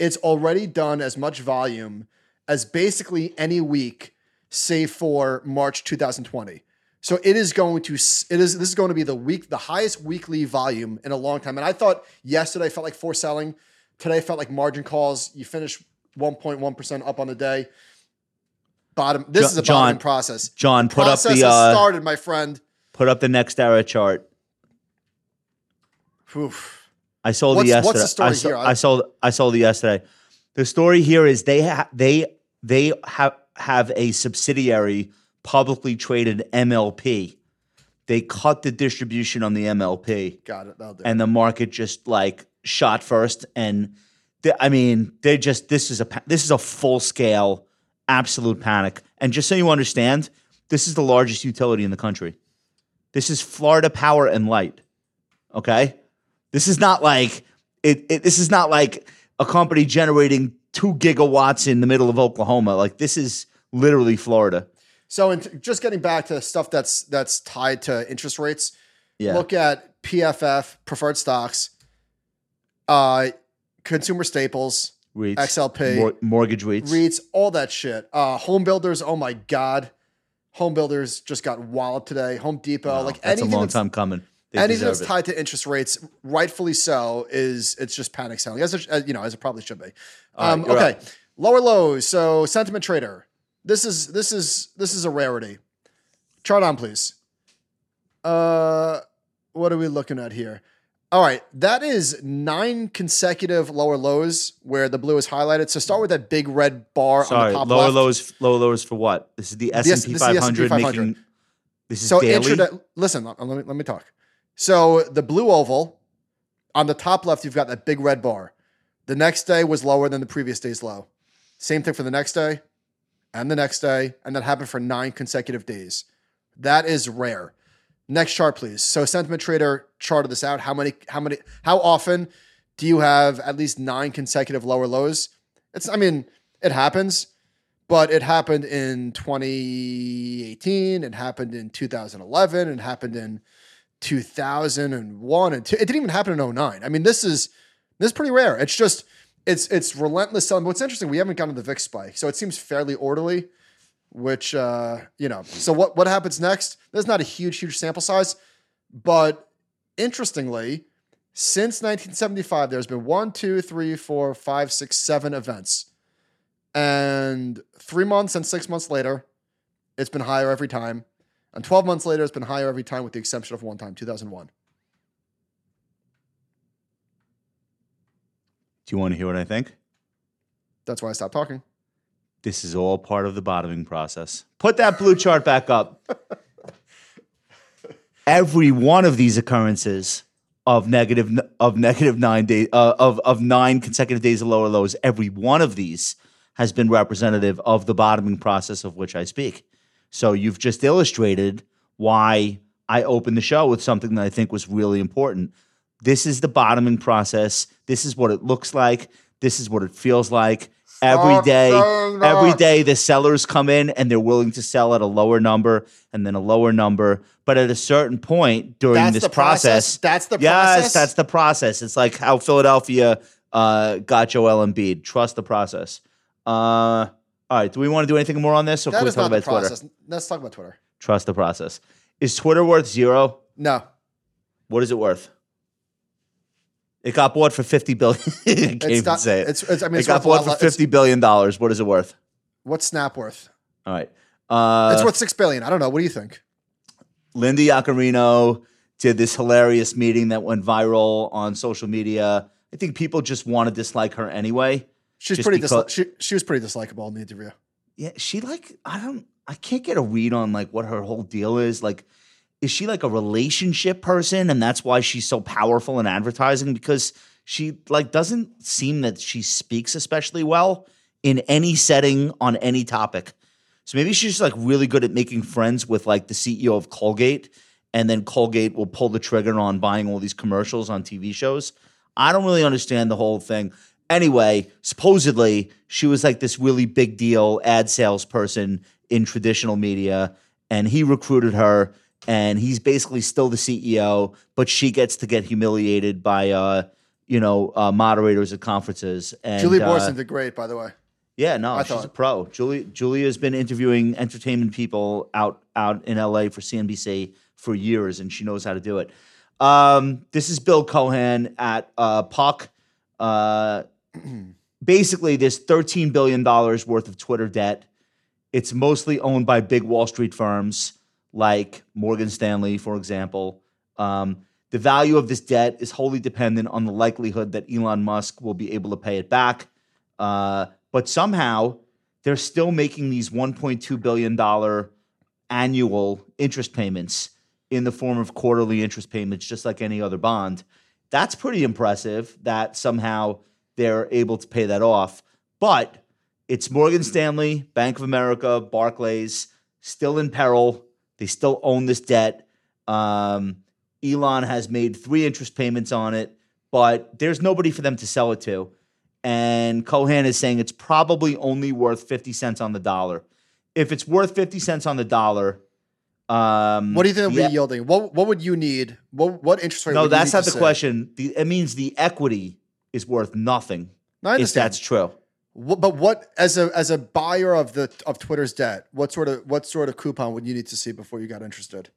It's already done as much volume as basically any week, save for March 2020. So this is going to be the highest weekly volume in a long time. And I thought yesterday felt like forced selling. Today felt like margin calls. You finish 1.1% up on the day. This is a bottoming process. John, the process has started, my friend. Put up the next era chart. Oof. I sold it yesterday. What's the story here? I sold it yesterday. The story here is they have a subsidiary publicly traded MLP. They cut the distribution on the MLP. Got it. That'll do. And the market just like shot first. And this is a full scale absolute panic. And just so you understand, this is the largest utility in the country. This is Florida Power and Light. Okay. This is not like This is not like a company generating 2 gigawatts in the middle of Oklahoma. Like this is literally Florida. So, just getting back to stuff that's tied to interest rates. Yeah. Look at PFF, preferred stocks, consumer staples, REITs, XLP, mortgage REITs, all that shit. Home builders. Oh my god, home builders just got wild today. Home Depot. Wow, like that's anything a long time coming. Anything that's tied to interest rates, rightfully so, it's just panic selling, as it probably should be. Okay, right. Lower lows. So sentiment trader, this is a rarity. Chart on, please. What are we looking at here? All right, that is 9 consecutive lower lows where the blue is highlighted. So start with that big red bar on the top left. Lower lows for what? This is the S&P 500 making. This is so daily. Listen, let me talk. So the blue oval on the top left, you've got that big red bar. The next day was lower than the previous day's low. Same thing for the next day and the next day, and that happened for 9 consecutive days. That is rare. Next chart, please. So sentiment trader charted this out. How often do you have at least 9 consecutive lower lows? It happens, but it happened in 2018. It happened in 2011. It happened in 2001. It didn't even happen in 09. I mean, this is pretty rare. It's just, it's relentless selling. But what's interesting, we haven't gotten to the VIX spike. So it seems fairly orderly, which, so what happens next? There's not a huge sample size, but interestingly, since 1975, there's been 1, 2, 3, 4, 5, 6, 7 events. And 3 months and 6 months later, it's been higher every time. And 12 months later, it's been higher every time with the exception of one time, 2001. Do you want to hear what I think? That's why I stopped talking. This is all part of the bottoming process. Put that blue chart back up. Every one of these occurrences of 9 consecutive days of lower lows, every one of these has been representative of the bottoming process of which I speak. So you've just illustrated why I opened the show with something that I think was really important. This is the bottoming process. This is what it looks like. This is what it feels like. Every day the sellers come in and they're willing to sell at a lower number and then a lower number. But at a certain point that's the process. It's like how Philadelphia got Joel Embiid. Trust the process. All right, do we want to do anything more on this? Or can we talk about Twitter? Let's talk about Twitter. Trust the process. Is Twitter worth 0? No. What is it worth? It got bought for $50 billion. It got bought for $50 billion. What is it worth? What's Snap worth? All right, it's worth $6 billion. I don't know. What do you think? Linda Yaccarino did this hilarious meeting that went viral on social media. I think people just want to dislike her anyway. She was pretty dislikable in the interview. Yeah, I can't get a read on like what her whole deal is. Like, is she like a relationship person, and that's why she's so powerful in advertising? Because she like doesn't seem that she speaks especially well in any setting on any topic. So maybe she's like really good at making friends with like the CEO of Colgate, and then Colgate will pull the trigger on buying all these commercials on TV shows. I don't really understand the whole thing. Anyway, supposedly she was like this really big deal ad salesperson in traditional media, and he recruited her, and he's basically still the CEO, but she gets to get humiliated by, moderators at conferences. And Julie Borson did great, by the way. Yeah, no, she's a pro. Julie has been interviewing entertainment people out in LA for CNBC for years, and she knows how to do it. This is Bill Cohen at Puck. Basically, there's $13 billion worth of Twitter debt. It's mostly owned by big Wall Street firms like Morgan Stanley, for example. The value of this debt is wholly dependent on the likelihood that Elon Musk will be able to pay it back. But somehow, they're still making these $1.2 billion annual interest payments in the form of quarterly interest payments, just like any other bond. That's pretty impressive that somehow they're able to pay that off. But it's Morgan Stanley, Bank of America, Barclays, still in peril. They still own this debt. Elon has made 3 interest payments on it, but there's nobody for them to sell it to. And Cohen is saying it's probably only worth 50 cents on the dollar. If it's worth 50 cents on the dollar... what do you think it'll be yielding? What would you need? What interest rate? No, that's not the question. It means the equity is worth nothing. If that's true. But what as a buyer of Twitter's debt, what sort of coupon would you need to see before you got interested?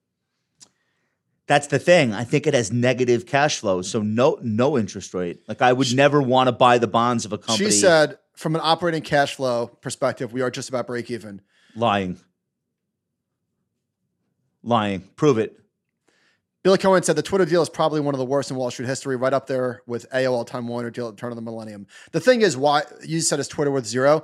That's the thing. I think it has negative cash flow, so no interest rate. Like I would never want to buy the bonds of a company. She said, from an operating cash flow perspective, we are just about break even. Lying. Prove it. Billy Cohen said the Twitter deal is probably one of the worst in Wall Street history, right up there with AOL Time Warner deal at the turn of the millennium. The thing is, why you said it's Twitter with zero,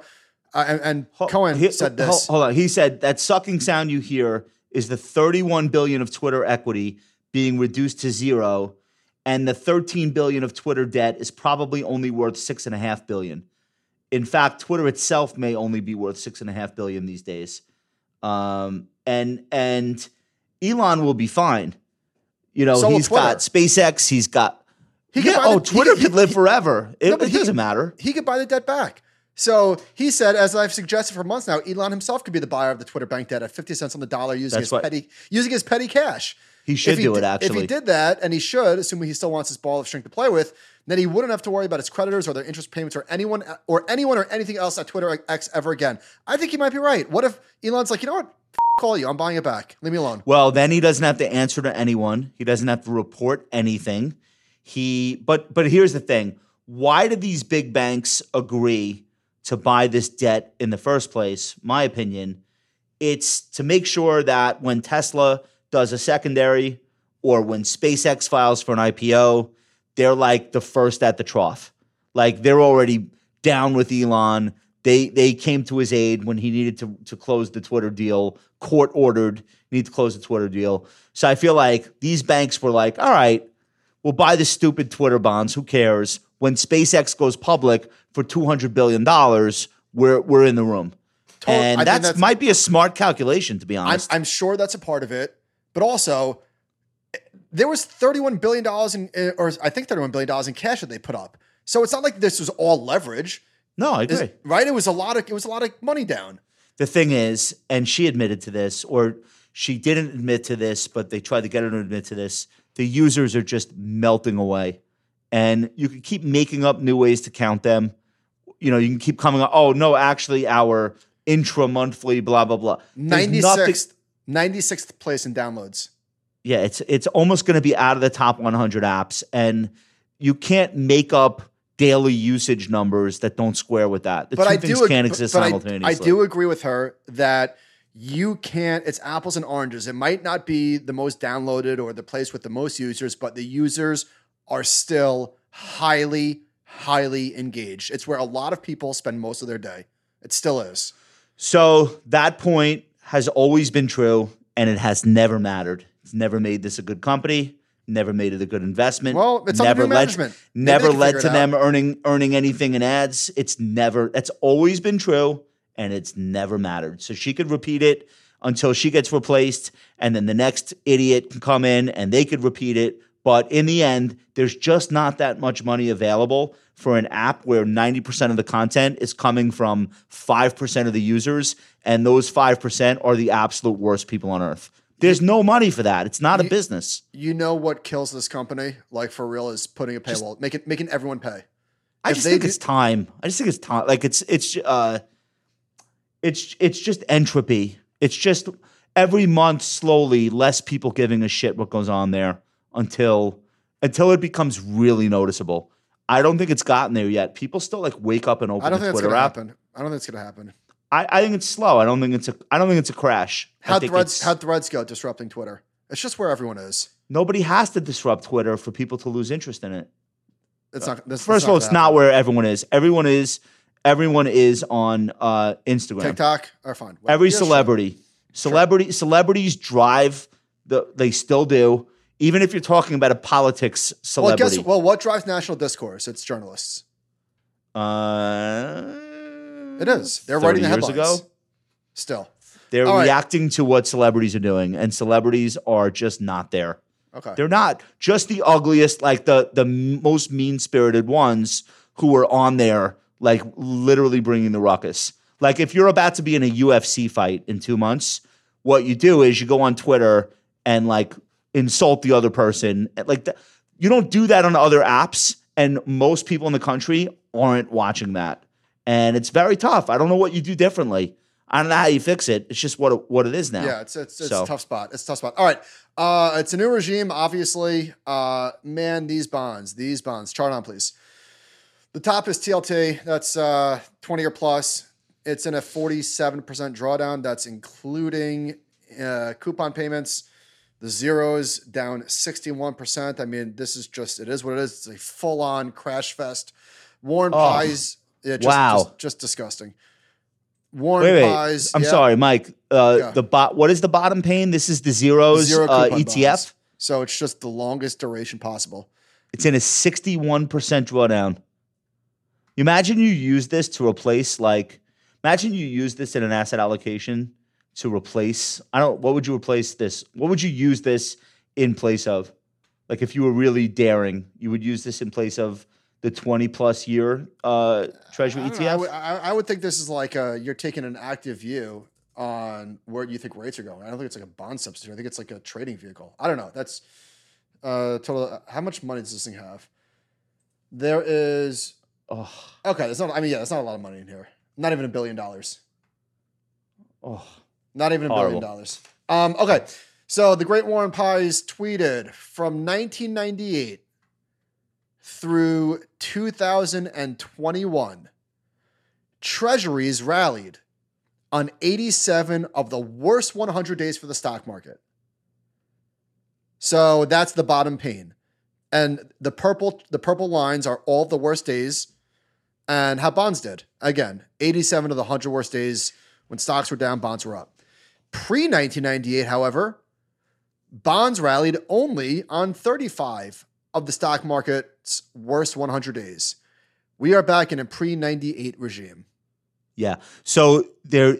and Cohen said this. Hold on, he said that sucking sound you hear is the $31 billion of Twitter equity being reduced to zero, and the $13 billion of Twitter debt is probably only worth $6.5 billion. In fact, Twitter itself may only be worth $6.5 billion these days, and Elon will be fine. You know, so he's got SpaceX. He's got Twitter could live forever. It doesn't matter. He could buy the debt back. So he said, as I've suggested for months now, Elon himself could be the buyer of the Twitter bank debt at 50 cents on the dollar using his petty cash. He should do it, actually. If he did that, and he should, assuming he still wants his ball of string to play with, then he wouldn't have to worry about his creditors or their interest payments or anyone or anything else at Twitter X ever again. I think he might be right. What if Elon's like, you know what? Call you. I'm buying it back. Leave me alone. Well, then he doesn't have to answer to anyone. He doesn't have to report anything. But here's the thing. Why did these big banks agree to buy this debt in the first place? My opinion, it's to make sure that when Tesla does a secondary or when SpaceX files for an IPO, they're like the first at the trough. Like they're already down with Elon. They came to his aid when he needed to close the Twitter deal. Court ordered, need to close the Twitter deal. So I feel like these banks were like, all right, we'll buy the stupid Twitter bonds. Who cares? When SpaceX goes public for $200 billion, we're in the room. And that might be a smart calculation, to be honest. I'm sure that's a part of it. But also, there was $31 billion, $31 billion in cash that they put up. So it's not like this was all leverage. No, I agree. Right? It was a lot of money down. The thing is, and she admitted to this, or she didn't admit to this, but they tried to get her to admit to this. The users are just melting away. And you can keep making up new ways to count them. You know, you can keep coming up, oh, no, actually our intra-monthly blah, blah, blah. 96th place in downloads. Yeah, it's almost going to be out of the top 100 apps. And you can't make up daily usage numbers that don't square with that. The two things can't exist simultaneously. I do agree with her that you can't, it's apples and oranges. It might not be the most downloaded or the place with the most users, but the users are still highly, highly engaged. It's where a lot of people spend most of their day. It still is. So that point has always been true and it has never mattered. It's never made this a good company. Never made it a good investment. Well, it's never management. Never led to them earning anything in ads. That's always been true, and it's never mattered. So she could repeat it until she gets replaced, and then the next idiot can come in and they could repeat it. But in the end, there's just not that much money available for an app where 90% of the content is coming from 5% of the users, and those 5% are the absolute worst people on earth. There's no money for that. It's not a business. You know what kills this company, like for real, is putting a paywall, making everyone pay. I just think it's time. Like it's just entropy. It's just every month slowly less people giving a shit what goes on there until it becomes really noticeable. I don't think it's gotten there yet. People still like wake up and open the Twitter app. I don't think it's gonna happen. I think it's slow. I don't think it's a crash. How'd Threads go disrupting Twitter? It's just where everyone is. Nobody has to disrupt Twitter for people to lose interest in it. First of all, it's not where everyone is. Everyone is on Instagram, TikTok, or fine. Celebrities drive they still do. Even if you're talking about a politics celebrity. Well, what drives national discourse? It's journalists. It is. They're writing the headlines. 30 years ago? Still. They're reacting to what celebrities are doing, and celebrities are just not there. Okay. They're not. Just the ugliest, like the most mean-spirited ones who are on there, like literally bringing the ruckus. Like if you're about to be in a UFC fight in 2 months, what you do is you go on Twitter and like insult the other person. Like you don't do that on other apps, and most people in the country aren't watching that. And it's very tough. I don't know what you do differently. I don't know how you fix it. It's just what it is now. Yeah, it's a tough spot. It's a tough spot. All right. It's a new regime, obviously. Man, these bonds. Chart on, please. The top is TLT. That's 20 or plus. It's in a 47% drawdown. That's including coupon payments. The zeros down 61%. I mean, this is just, it is what it is. It's a full-on crash fest. Warren buys. Yeah, just disgusting. Warren buys. I'm sorry, Mike. What is the bottom pane? This is the zeros the zero ETF. Bonds. So it's just the longest duration possible. It's in a 61% drawdown. Imagine you use this to replace imagine you use this in an asset allocation to replace, what would you replace this? What would you use this in place of? Like if you were really daring, you would use this in place of the 20 plus year treasury ETF? I would think this is like you're taking an active view on where you think rates are going. I don't think it's like a bond substitute. I think it's like a trading vehicle. I don't know. That's total. How much money does this thing have? There is, okay. It's not, it's not a lot of money in here. Not even $1 billion. Oh, not even $1 billion. Okay. So the great Warren Pies tweeted from 1998 through 2021, treasuries rallied on 87 of the worst 100 days for the stock market. So that's the bottom pane. And the purple lines are all the worst days and how bonds did. Again, 87 of the 100 worst days. When stocks were down, bonds were up. Pre-1998, however, bonds rallied only on 35 of the stock market's worst 100 days. We are back in a pre-98 regime. Yeah. So there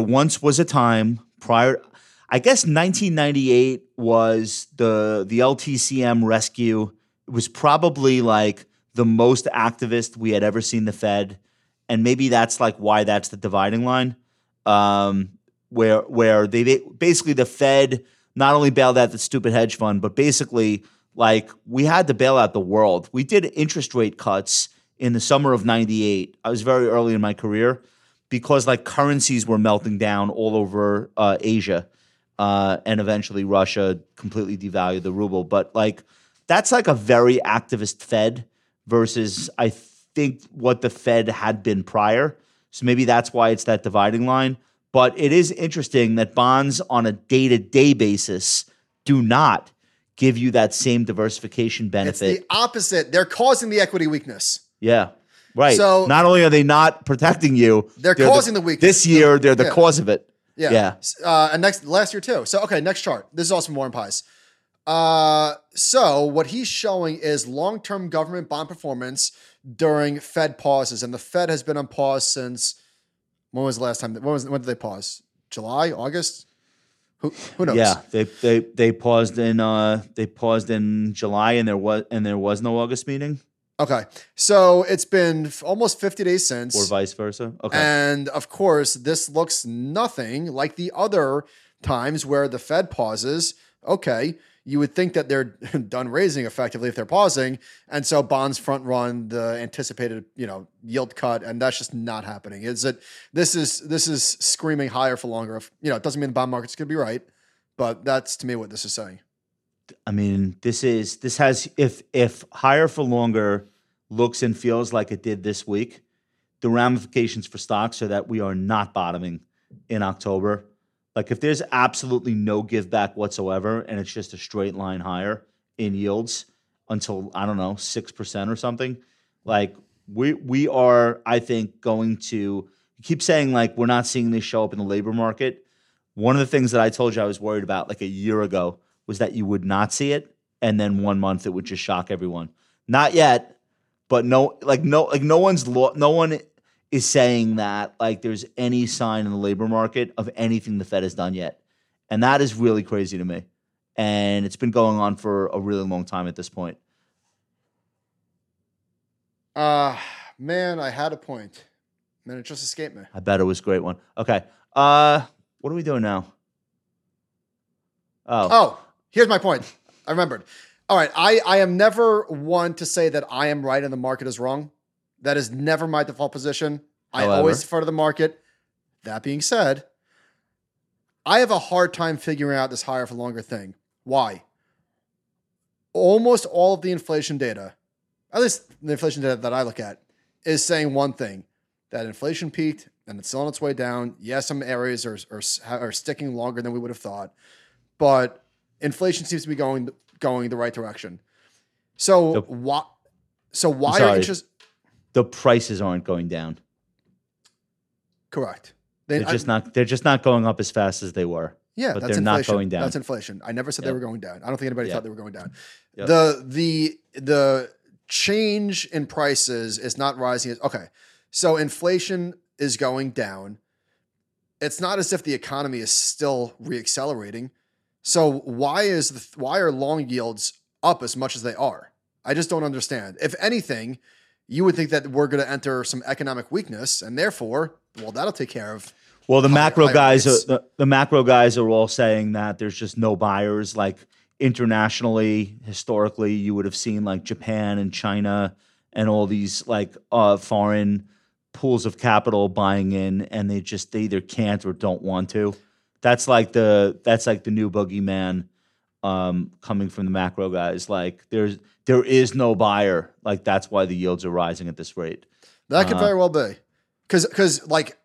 once was a time prior, I guess 1998 was the LTCM rescue. It was probably like the most activist we had ever seen the Fed. And maybe that's like why that's the dividing line. Where they basically the Fed not only bailed out the stupid hedge fund, but basically like we had to bail out the world. We did interest rate cuts in the summer of 98. I was very early in my career because like currencies were melting down all over Asia and eventually Russia completely devalued the ruble. But like that's like a very activist Fed versus I think what the Fed had been prior. So maybe that's why it's that dividing line. But it is interesting that bonds on a day-to-day basis do not give you that same diversification benefit. It's the opposite. They're causing the equity weakness. Yeah, right. So not only are they not protecting you, they're causing the weakness. This year, they're the cause of it. Yeah. And last year too. So, okay, next chart. This is also from Warren Pies. So what he's showing is long-term government bond performance during Fed pauses. And the Fed has been on pause since, when was the last time? When did they pause? July, August? Who knows? Yeah, they paused in July, and there was no August meeting. Okay, so it's been almost 50 days since, or vice versa. Okay, and of course, this looks nothing like the other times where the Fed pauses. Okay. You would think that they're done raising effectively if they're pausing. And so bonds front run the anticipated, yield cut. And that's just not happening. This is screaming higher for longer. It doesn't mean the bond market's going to be right, but that's to me what this is saying. I mean, this has, if higher for longer looks and feels like it did this week, the ramifications for stocks are that we are not bottoming in October. Like if there's absolutely no give back whatsoever and it's just a straight line higher in yields until, 6% or something, like we are, I think, going to keep saying like we're not seeing this show up in the labor market. One of the things that I told you I was worried about like a year ago was that you would not see it. And then 1 month it would just shock everyone. Not yet, but no one is saying that like there's any sign in the labor market of anything the Fed has done yet. And that is really crazy to me. And it's been going on for a really long time at this point. Man, I had a point. Man, it just escaped me. I bet it was a great one. Okay. What are we doing now? Oh, here's my point. I remembered. All right. I am never one to say that I am right and the market is wrong. That is never my default position. However, I always defer to the market. That being said, I have a hard time figuring out this higher for longer thing. Why? Almost all of the inflation data, at least the inflation data that I look at, is saying one thing, that inflation peaked and it's still on its way down. Yes, some areas are sticking longer than we would have thought, but Inflation seems to be going the right direction. So why are interest? The prices aren't going down. Correct. They're just not going up as fast as they were. Yeah, but that's inflation. Not going down. That's inflation. I never said they were going down. I don't think anybody thought they were going down. Yep. The change in prices is not rising. Okay, so inflation is going down. It's not as if the economy is still reaccelerating. So why are long yields up as much as they are? I just don't understand. If anything, you would think that we're going to enter some economic weakness, and therefore, well, that'll take care of. Well, the macro guys, the macro guys are all saying that there's just no buyers. Like internationally, historically, you would have seen like Japan and China and all these like foreign pools of capital buying in, and they either can't or don't want to. That's like the new boogeyman coming from the macro guys. Like there is no buyer. Like that's why the yields are rising at this rate. That could very well be because like.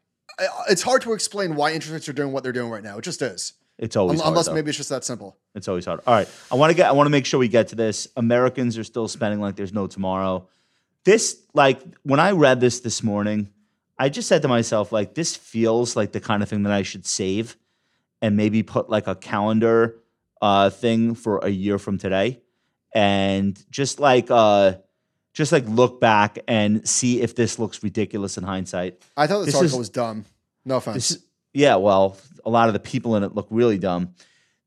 It's hard to explain why interest rates are doing what they're doing right now. It just is. It's always hard, unless maybe it's just that simple. It's always hard. All right. I want to make sure we get to this. Americans are still spending like there's no tomorrow. This, like when I read this morning, I just said to myself, like, this feels like the kind of thing that I should save and maybe put like a calendar thing for a year from today. And just like look back and see if this looks ridiculous in hindsight. I thought this article was dumb. No offense. Well, a lot of the people in it look really dumb.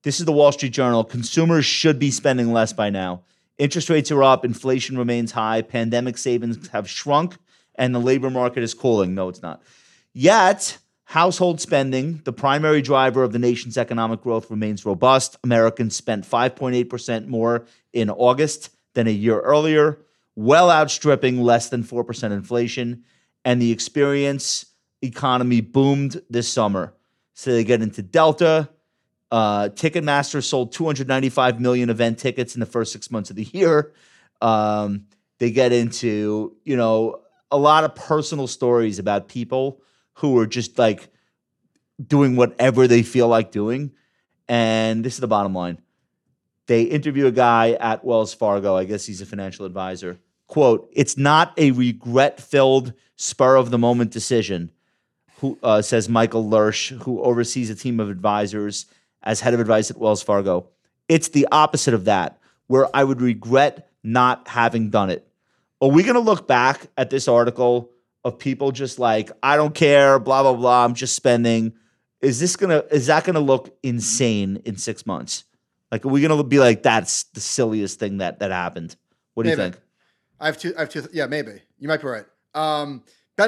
This is the Wall Street Journal. Consumers should be spending less by now. Interest rates are up. Inflation remains high. Pandemic savings have shrunk. And the labor market is cooling. No, it's not. Yet, household spending, the primary driver of the nation's economic growth, remains robust. Americans spent 5.8% more in August than a year earlier, well outstripping less than 4% inflation, and the experience economy boomed this summer. So they get into Delta. Ticketmaster sold 295 million event tickets in the first 6 months of the year. They get into, a lot of personal stories about people who are just like doing whatever they feel like doing. And this is the bottom line. They interview a guy at Wells Fargo. I guess he's a financial advisor. Quote, "It's not a regret-filled, spur-of-the-moment decision," says Michael Lersch, who oversees a team of advisors as head of advice at Wells Fargo. "It's the opposite of that, where I would regret not having done it." Are we going to look back at this article of people just like, I don't care, blah, blah, blah, I'm just spending? Is that going to look insane in 6 months? Like, are we going to be like, that's the silliest thing that happened? What do you think? I have two. Yeah, maybe. You might be right. Ben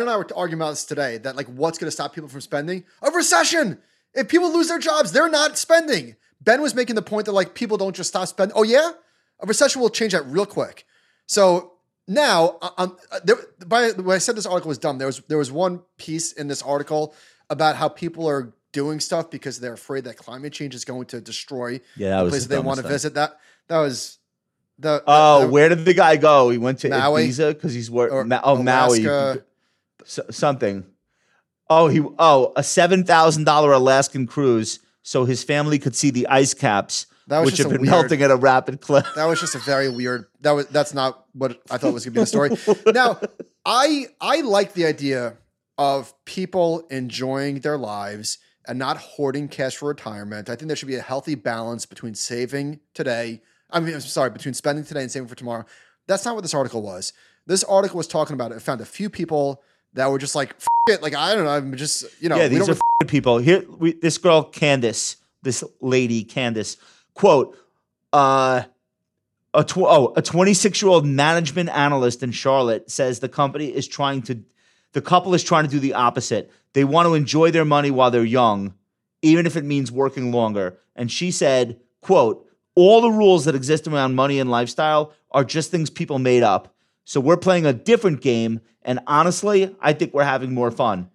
and I were arguing about this today, that like, what's going to stop people from spending? A recession. If people lose their jobs, they're not spending. Ben was making the point that like, people don't just stop spending. Oh yeah. A recession will change that real quick. So now when I said this article was dumb, there was one piece in this article about how people are doing stuff because they're afraid that climate change is going to destroy the place they want to visit. That was the where did the guy go? He went to Maui, Ibiza because he's working. Maui, something. A $7,000 Alaskan cruise so his family could see the ice caps, which have been melting at a rapid clip. That was just a very weird. That's not what I thought was going to be the story. Now, I like the idea of people enjoying their lives and not hoarding cash for retirement. I think there should be a healthy balance between between spending today and saving for tomorrow. That's not what this article was. This article was talking about it. It found a few people that were just like, F it. Like, I don't know. I'm just, Yeah, these are people. Here, this girl, Candace, this lady, Candace, quote, a 26-year-old management analyst in Charlotte says the couple is trying to do the opposite. They want to enjoy their money while they're young, even if it means working longer. And she said, quote, "All the rules that exist around money and lifestyle are just things people made up. So we're playing a different game. And honestly, I think we're having more fun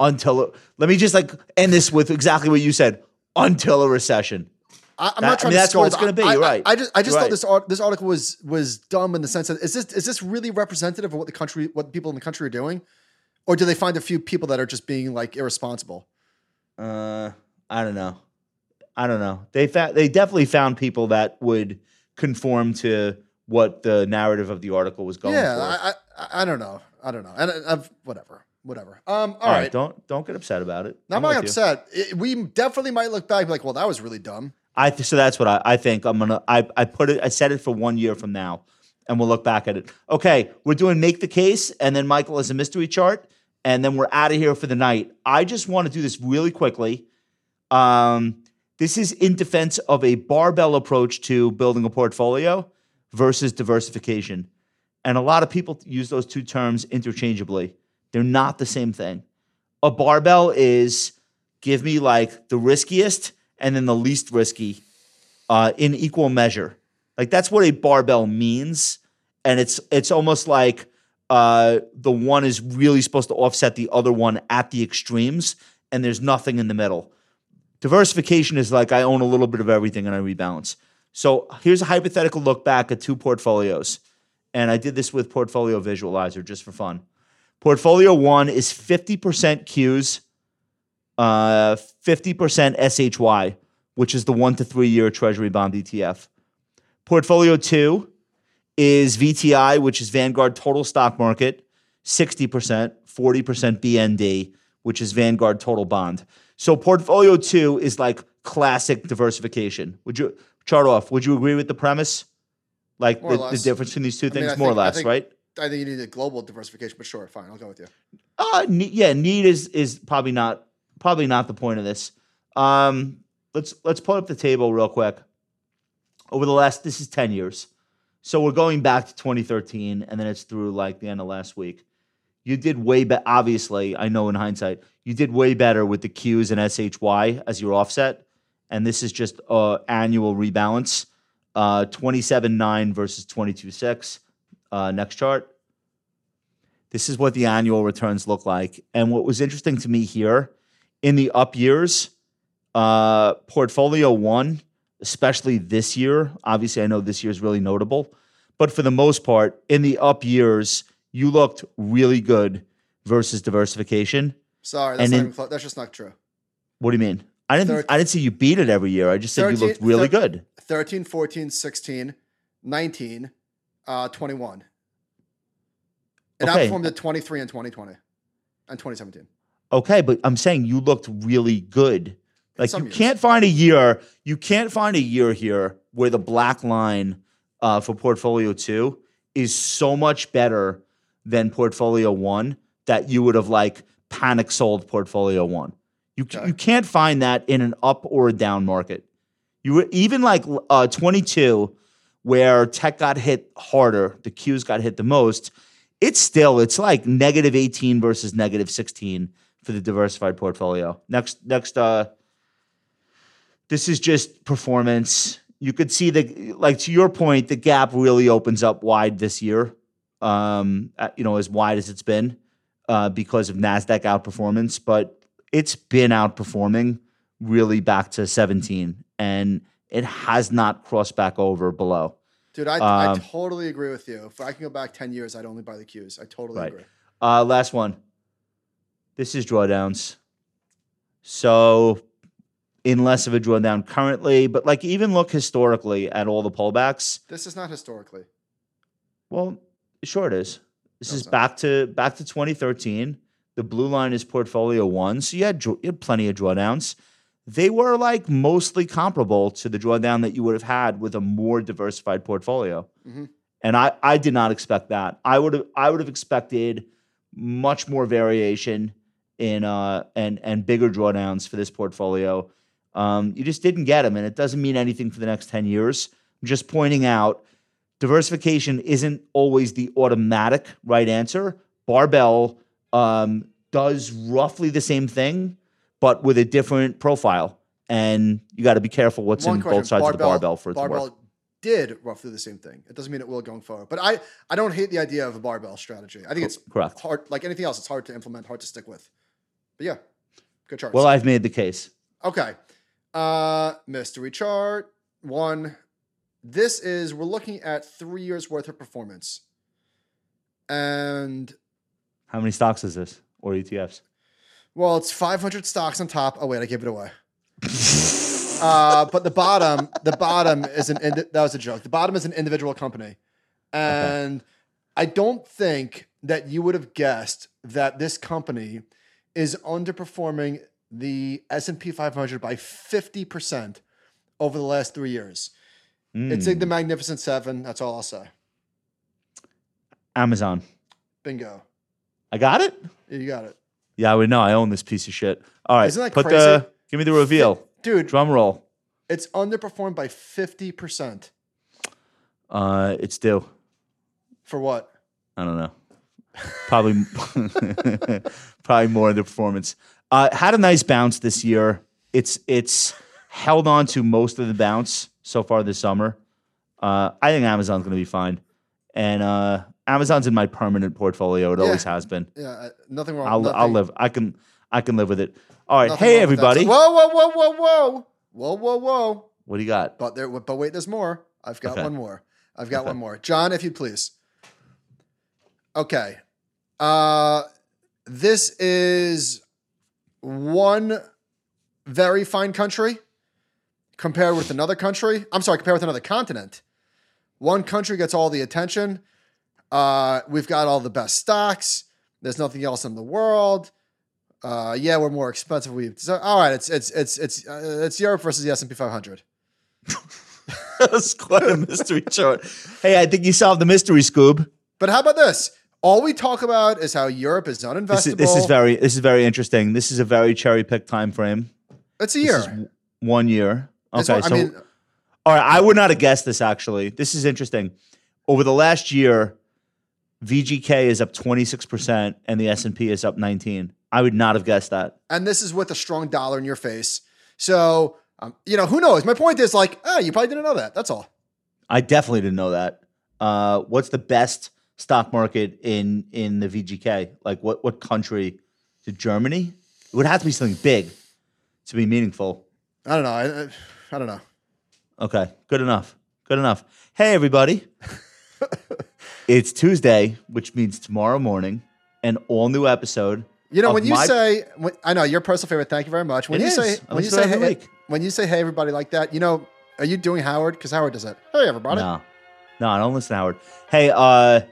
let me just like end this with exactly what you said, until a recession." That's what it's going to be. You're right. I just thought this article was dumb in the sense that is this really representative of what people in the country are doing? Or do they find a few people that are just being like irresponsible? I don't know. I don't know. They definitely found people that would conform to what the narrative of the article was going for. Yeah, I don't know. I don't know. And I've whatever. All right. Don't get upset about it. I'm not upset. We definitely might look back and be like, well, that was really dumb. So that's what I think. I set it for 1 year from now, and we'll look back at it. Okay, we're doing Make the Case, and then Michael has a mystery chart, and then we're out of here for the night. I just want to do this really quickly. This is in defense of a barbell approach to building a portfolio versus diversification. And a lot of people use those two terms interchangeably. They're not the same thing. A barbell is give me like the riskiest and then the least risky in equal measure. Like that's what a barbell means. And it's almost like the one is really supposed to offset the other one at the extremes, and there's nothing in the middle. Diversification is like I own a little bit of everything and I rebalance. So here's a hypothetical look back at two portfolios. And I did this with Portfolio Visualizer just for fun. Portfolio one is 50% Qs, 50% SHY, which is the 1 to 3 year treasury bond ETF. Portfolio two is VTI, which is Vanguard Total Stock Market, 60%, 40% BND, which is Vanguard Total Bond. So portfolio two is like classic diversification. Would you agree with the premise? Like the difference between these two things, right? I think you need a global diversification, but sure, fine, I'll go with you. Need is probably not the point of this. Let's pull up the table real quick. This is 10 years. So we're going back to 2013, and then it's through like the end of last week. You did way better, obviously, I know in hindsight, you did way better with the Qs and SHY as your offset. And this is just annual rebalance. 27.9 versus 22.6. Next chart. This is what the annual returns look like. And what was interesting to me here, in the up years, portfolio one, especially this year, obviously I know this year is really notable, but for the most part, in the up years, you looked really good versus diversification. Sorry, that's just not true. What do you mean? I didn't see you beat it every year. I just said you looked really good. 13, 14, 16, 19, 21. It outperformed at 23 and 2020 and 2017. Okay, but I'm saying you looked really good. Like you can't find a year here where the black line for portfolio two is so much better than portfolio one that you would have like panic sold portfolio one. You can't find that in an up or a down market. You were even like 22, where tech got hit harder, the Qs got hit the most. It's like negative 18 versus negative 16 for the diversified portfolio. Next, this is just performance. You could see to your point, the gap really opens up wide this year, as wide as it's been because of NASDAQ outperformance, but it's been outperforming really back to 17, and it has not crossed back over below. Dude, I totally agree with you. If I can go back 10 years, I'd only buy the Qs. I totally agree. Last one. This is drawdowns. So in less of a drawdown currently, but like even look historically at all the pullbacks. This is not historically. Well, sure it is. This is back to 2013. The blue line is portfolio one. So you had plenty of drawdowns. They were like mostly comparable to the drawdown that you would have had with a more diversified portfolio. Mm-hmm. And I did not expect that. I would have expected much more variation in and bigger drawdowns for this portfolio. You just didn't get them, and it doesn't mean anything for the next 10 years. I'm just pointing out diversification isn't always the automatic right answer. Barbell does roughly the same thing, but with a different profile. And you got to be careful what's in both sides of the barbell for it to work. Barbell did roughly the same thing. It doesn't mean it will going forward. But I don't hate the idea of a barbell strategy. I think it's correct. Hard. Like anything else, it's hard to implement, hard to stick with. But yeah, good chart. Well, I've made the case. Okay. Mystery chart one. This is, we're looking at 3 years worth of performance. And how many stocks is this, or ETFs? Well, it's 500 stocks on top. Oh, wait, I gave it away. But the bottom is an, that was a joke. The bottom is an individual company. And okay. I don't think that you would have guessed that this company is underperforming the S&P 500 by 50% over the last 3 years. It's in the Magnificent Seven. That's all I'll say. Amazon. Bingo. I got it? Yeah, you got it. Yeah, I would know. I own this piece of shit. All right. Isn't that crazy? Give me the reveal. Dude. Drum roll. It's underperformed by 50%. It's due. For what? I don't know. Probably more underperformance. Had a nice bounce this year. It's held on to most of the bounce so far this summer. I think Amazon's going to be fine. And Amazon's in my permanent portfolio. It always has been. Yeah, nothing wrong with that. I'll live. I can live with it. All right. Hey, everybody. Whoa, whoa, whoa, whoa, whoa. Whoa, whoa, whoa. What do you got? But wait, there's more. I've got one more. I've got one more. John, if you please. Okay. This is one very fine country compared with another country. I'm sorry, compared with another continent. One country gets all the attention. We've got all the best stocks. There's nothing else in the world. Yeah, we're more expensive. All right, it's Europe versus the S&P 500. That was quite a mystery chart. Hey, I think you solved the mystery, Scoob. But how about this? All we talk about is how Europe is uninvestable. This is very interesting. This is a very cherry-picked time frame. It's a year. 1 year. Okay, so all right, I would not have guessed this, actually. This is interesting. Over the last year, VGK is up 26% and the S&P is up 19%. I would not have guessed that. And this is with a strong dollar in your face. So, who knows? My point is you probably didn't know that. That's all. I definitely didn't know that. What's the best stock market in the VGK? Like what country? Is it Germany? It would have to be something big to be meaningful. I don't know. I don't know. Okay, good enough. Hey, everybody. It's Tuesday, which means tomorrow morning, an all-new episode. I know, your personal favorite, thank you very much. When you say, hey, everybody, like that, are you doing Howard? Because Howard does it. Hey, everybody. No, I don't listen to Howard. Hey, I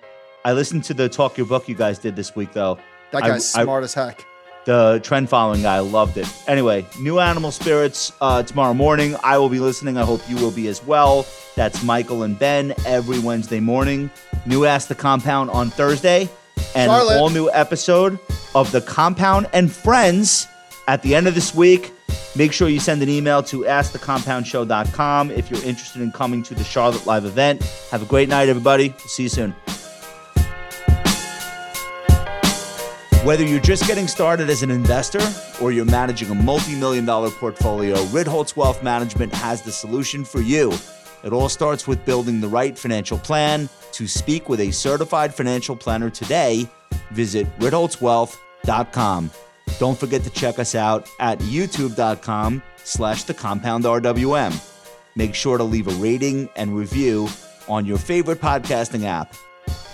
listened to the Talk Your Book you guys did this week, though. That guy's smart as heck. The trend following guy, loved it. Anyway, new Animal Spirits tomorrow morning. I will be listening. I hope you will be as well. That's Michael and Ben every Wednesday morning. New Ask the Compound on Thursday. And Charlotte. An all-new episode of the Compound and Friends at the end of this week. Make sure you send an email to askthecompoundshow.com if you're interested in coming to the Charlotte live event. Have a great night, everybody. See you soon. Whether you're just getting started as an investor or you're managing a multi-million-dollar portfolio, Ritholtz Wealth Management has the solution for you. It all starts with building the right financial plan. To speak with a certified financial planner today, visit ritholtzwealth.com. Don't forget to check us out at youtube.com/thecompoundrwm. Make sure to leave a rating and review on your favorite podcasting app.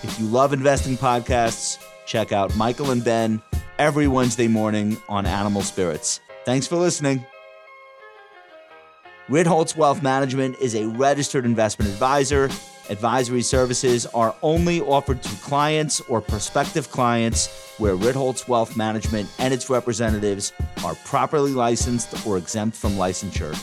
If you love investing podcasts, check out Michael and Ben every Wednesday morning on Animal Spirits. Thanks for listening. Ritholtz Wealth Management is a registered investment advisor. Advisory services are only offered to clients or prospective clients where Ritholtz Wealth Management and its representatives are properly licensed or exempt from licensure.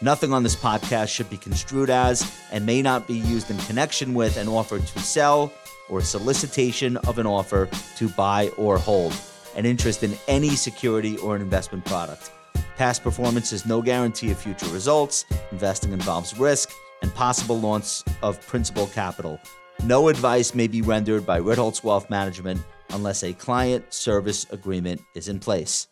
Nothing on this podcast should be construed as and may not be used in connection with an offer to sell or solicitation of an offer to buy or hold an interest in any security or an investment product. Past performance is no guarantee of future results. Investing involves risk and possible loss of principal capital. No advice may be rendered by Ritholtz Wealth Management unless a client service agreement is in place.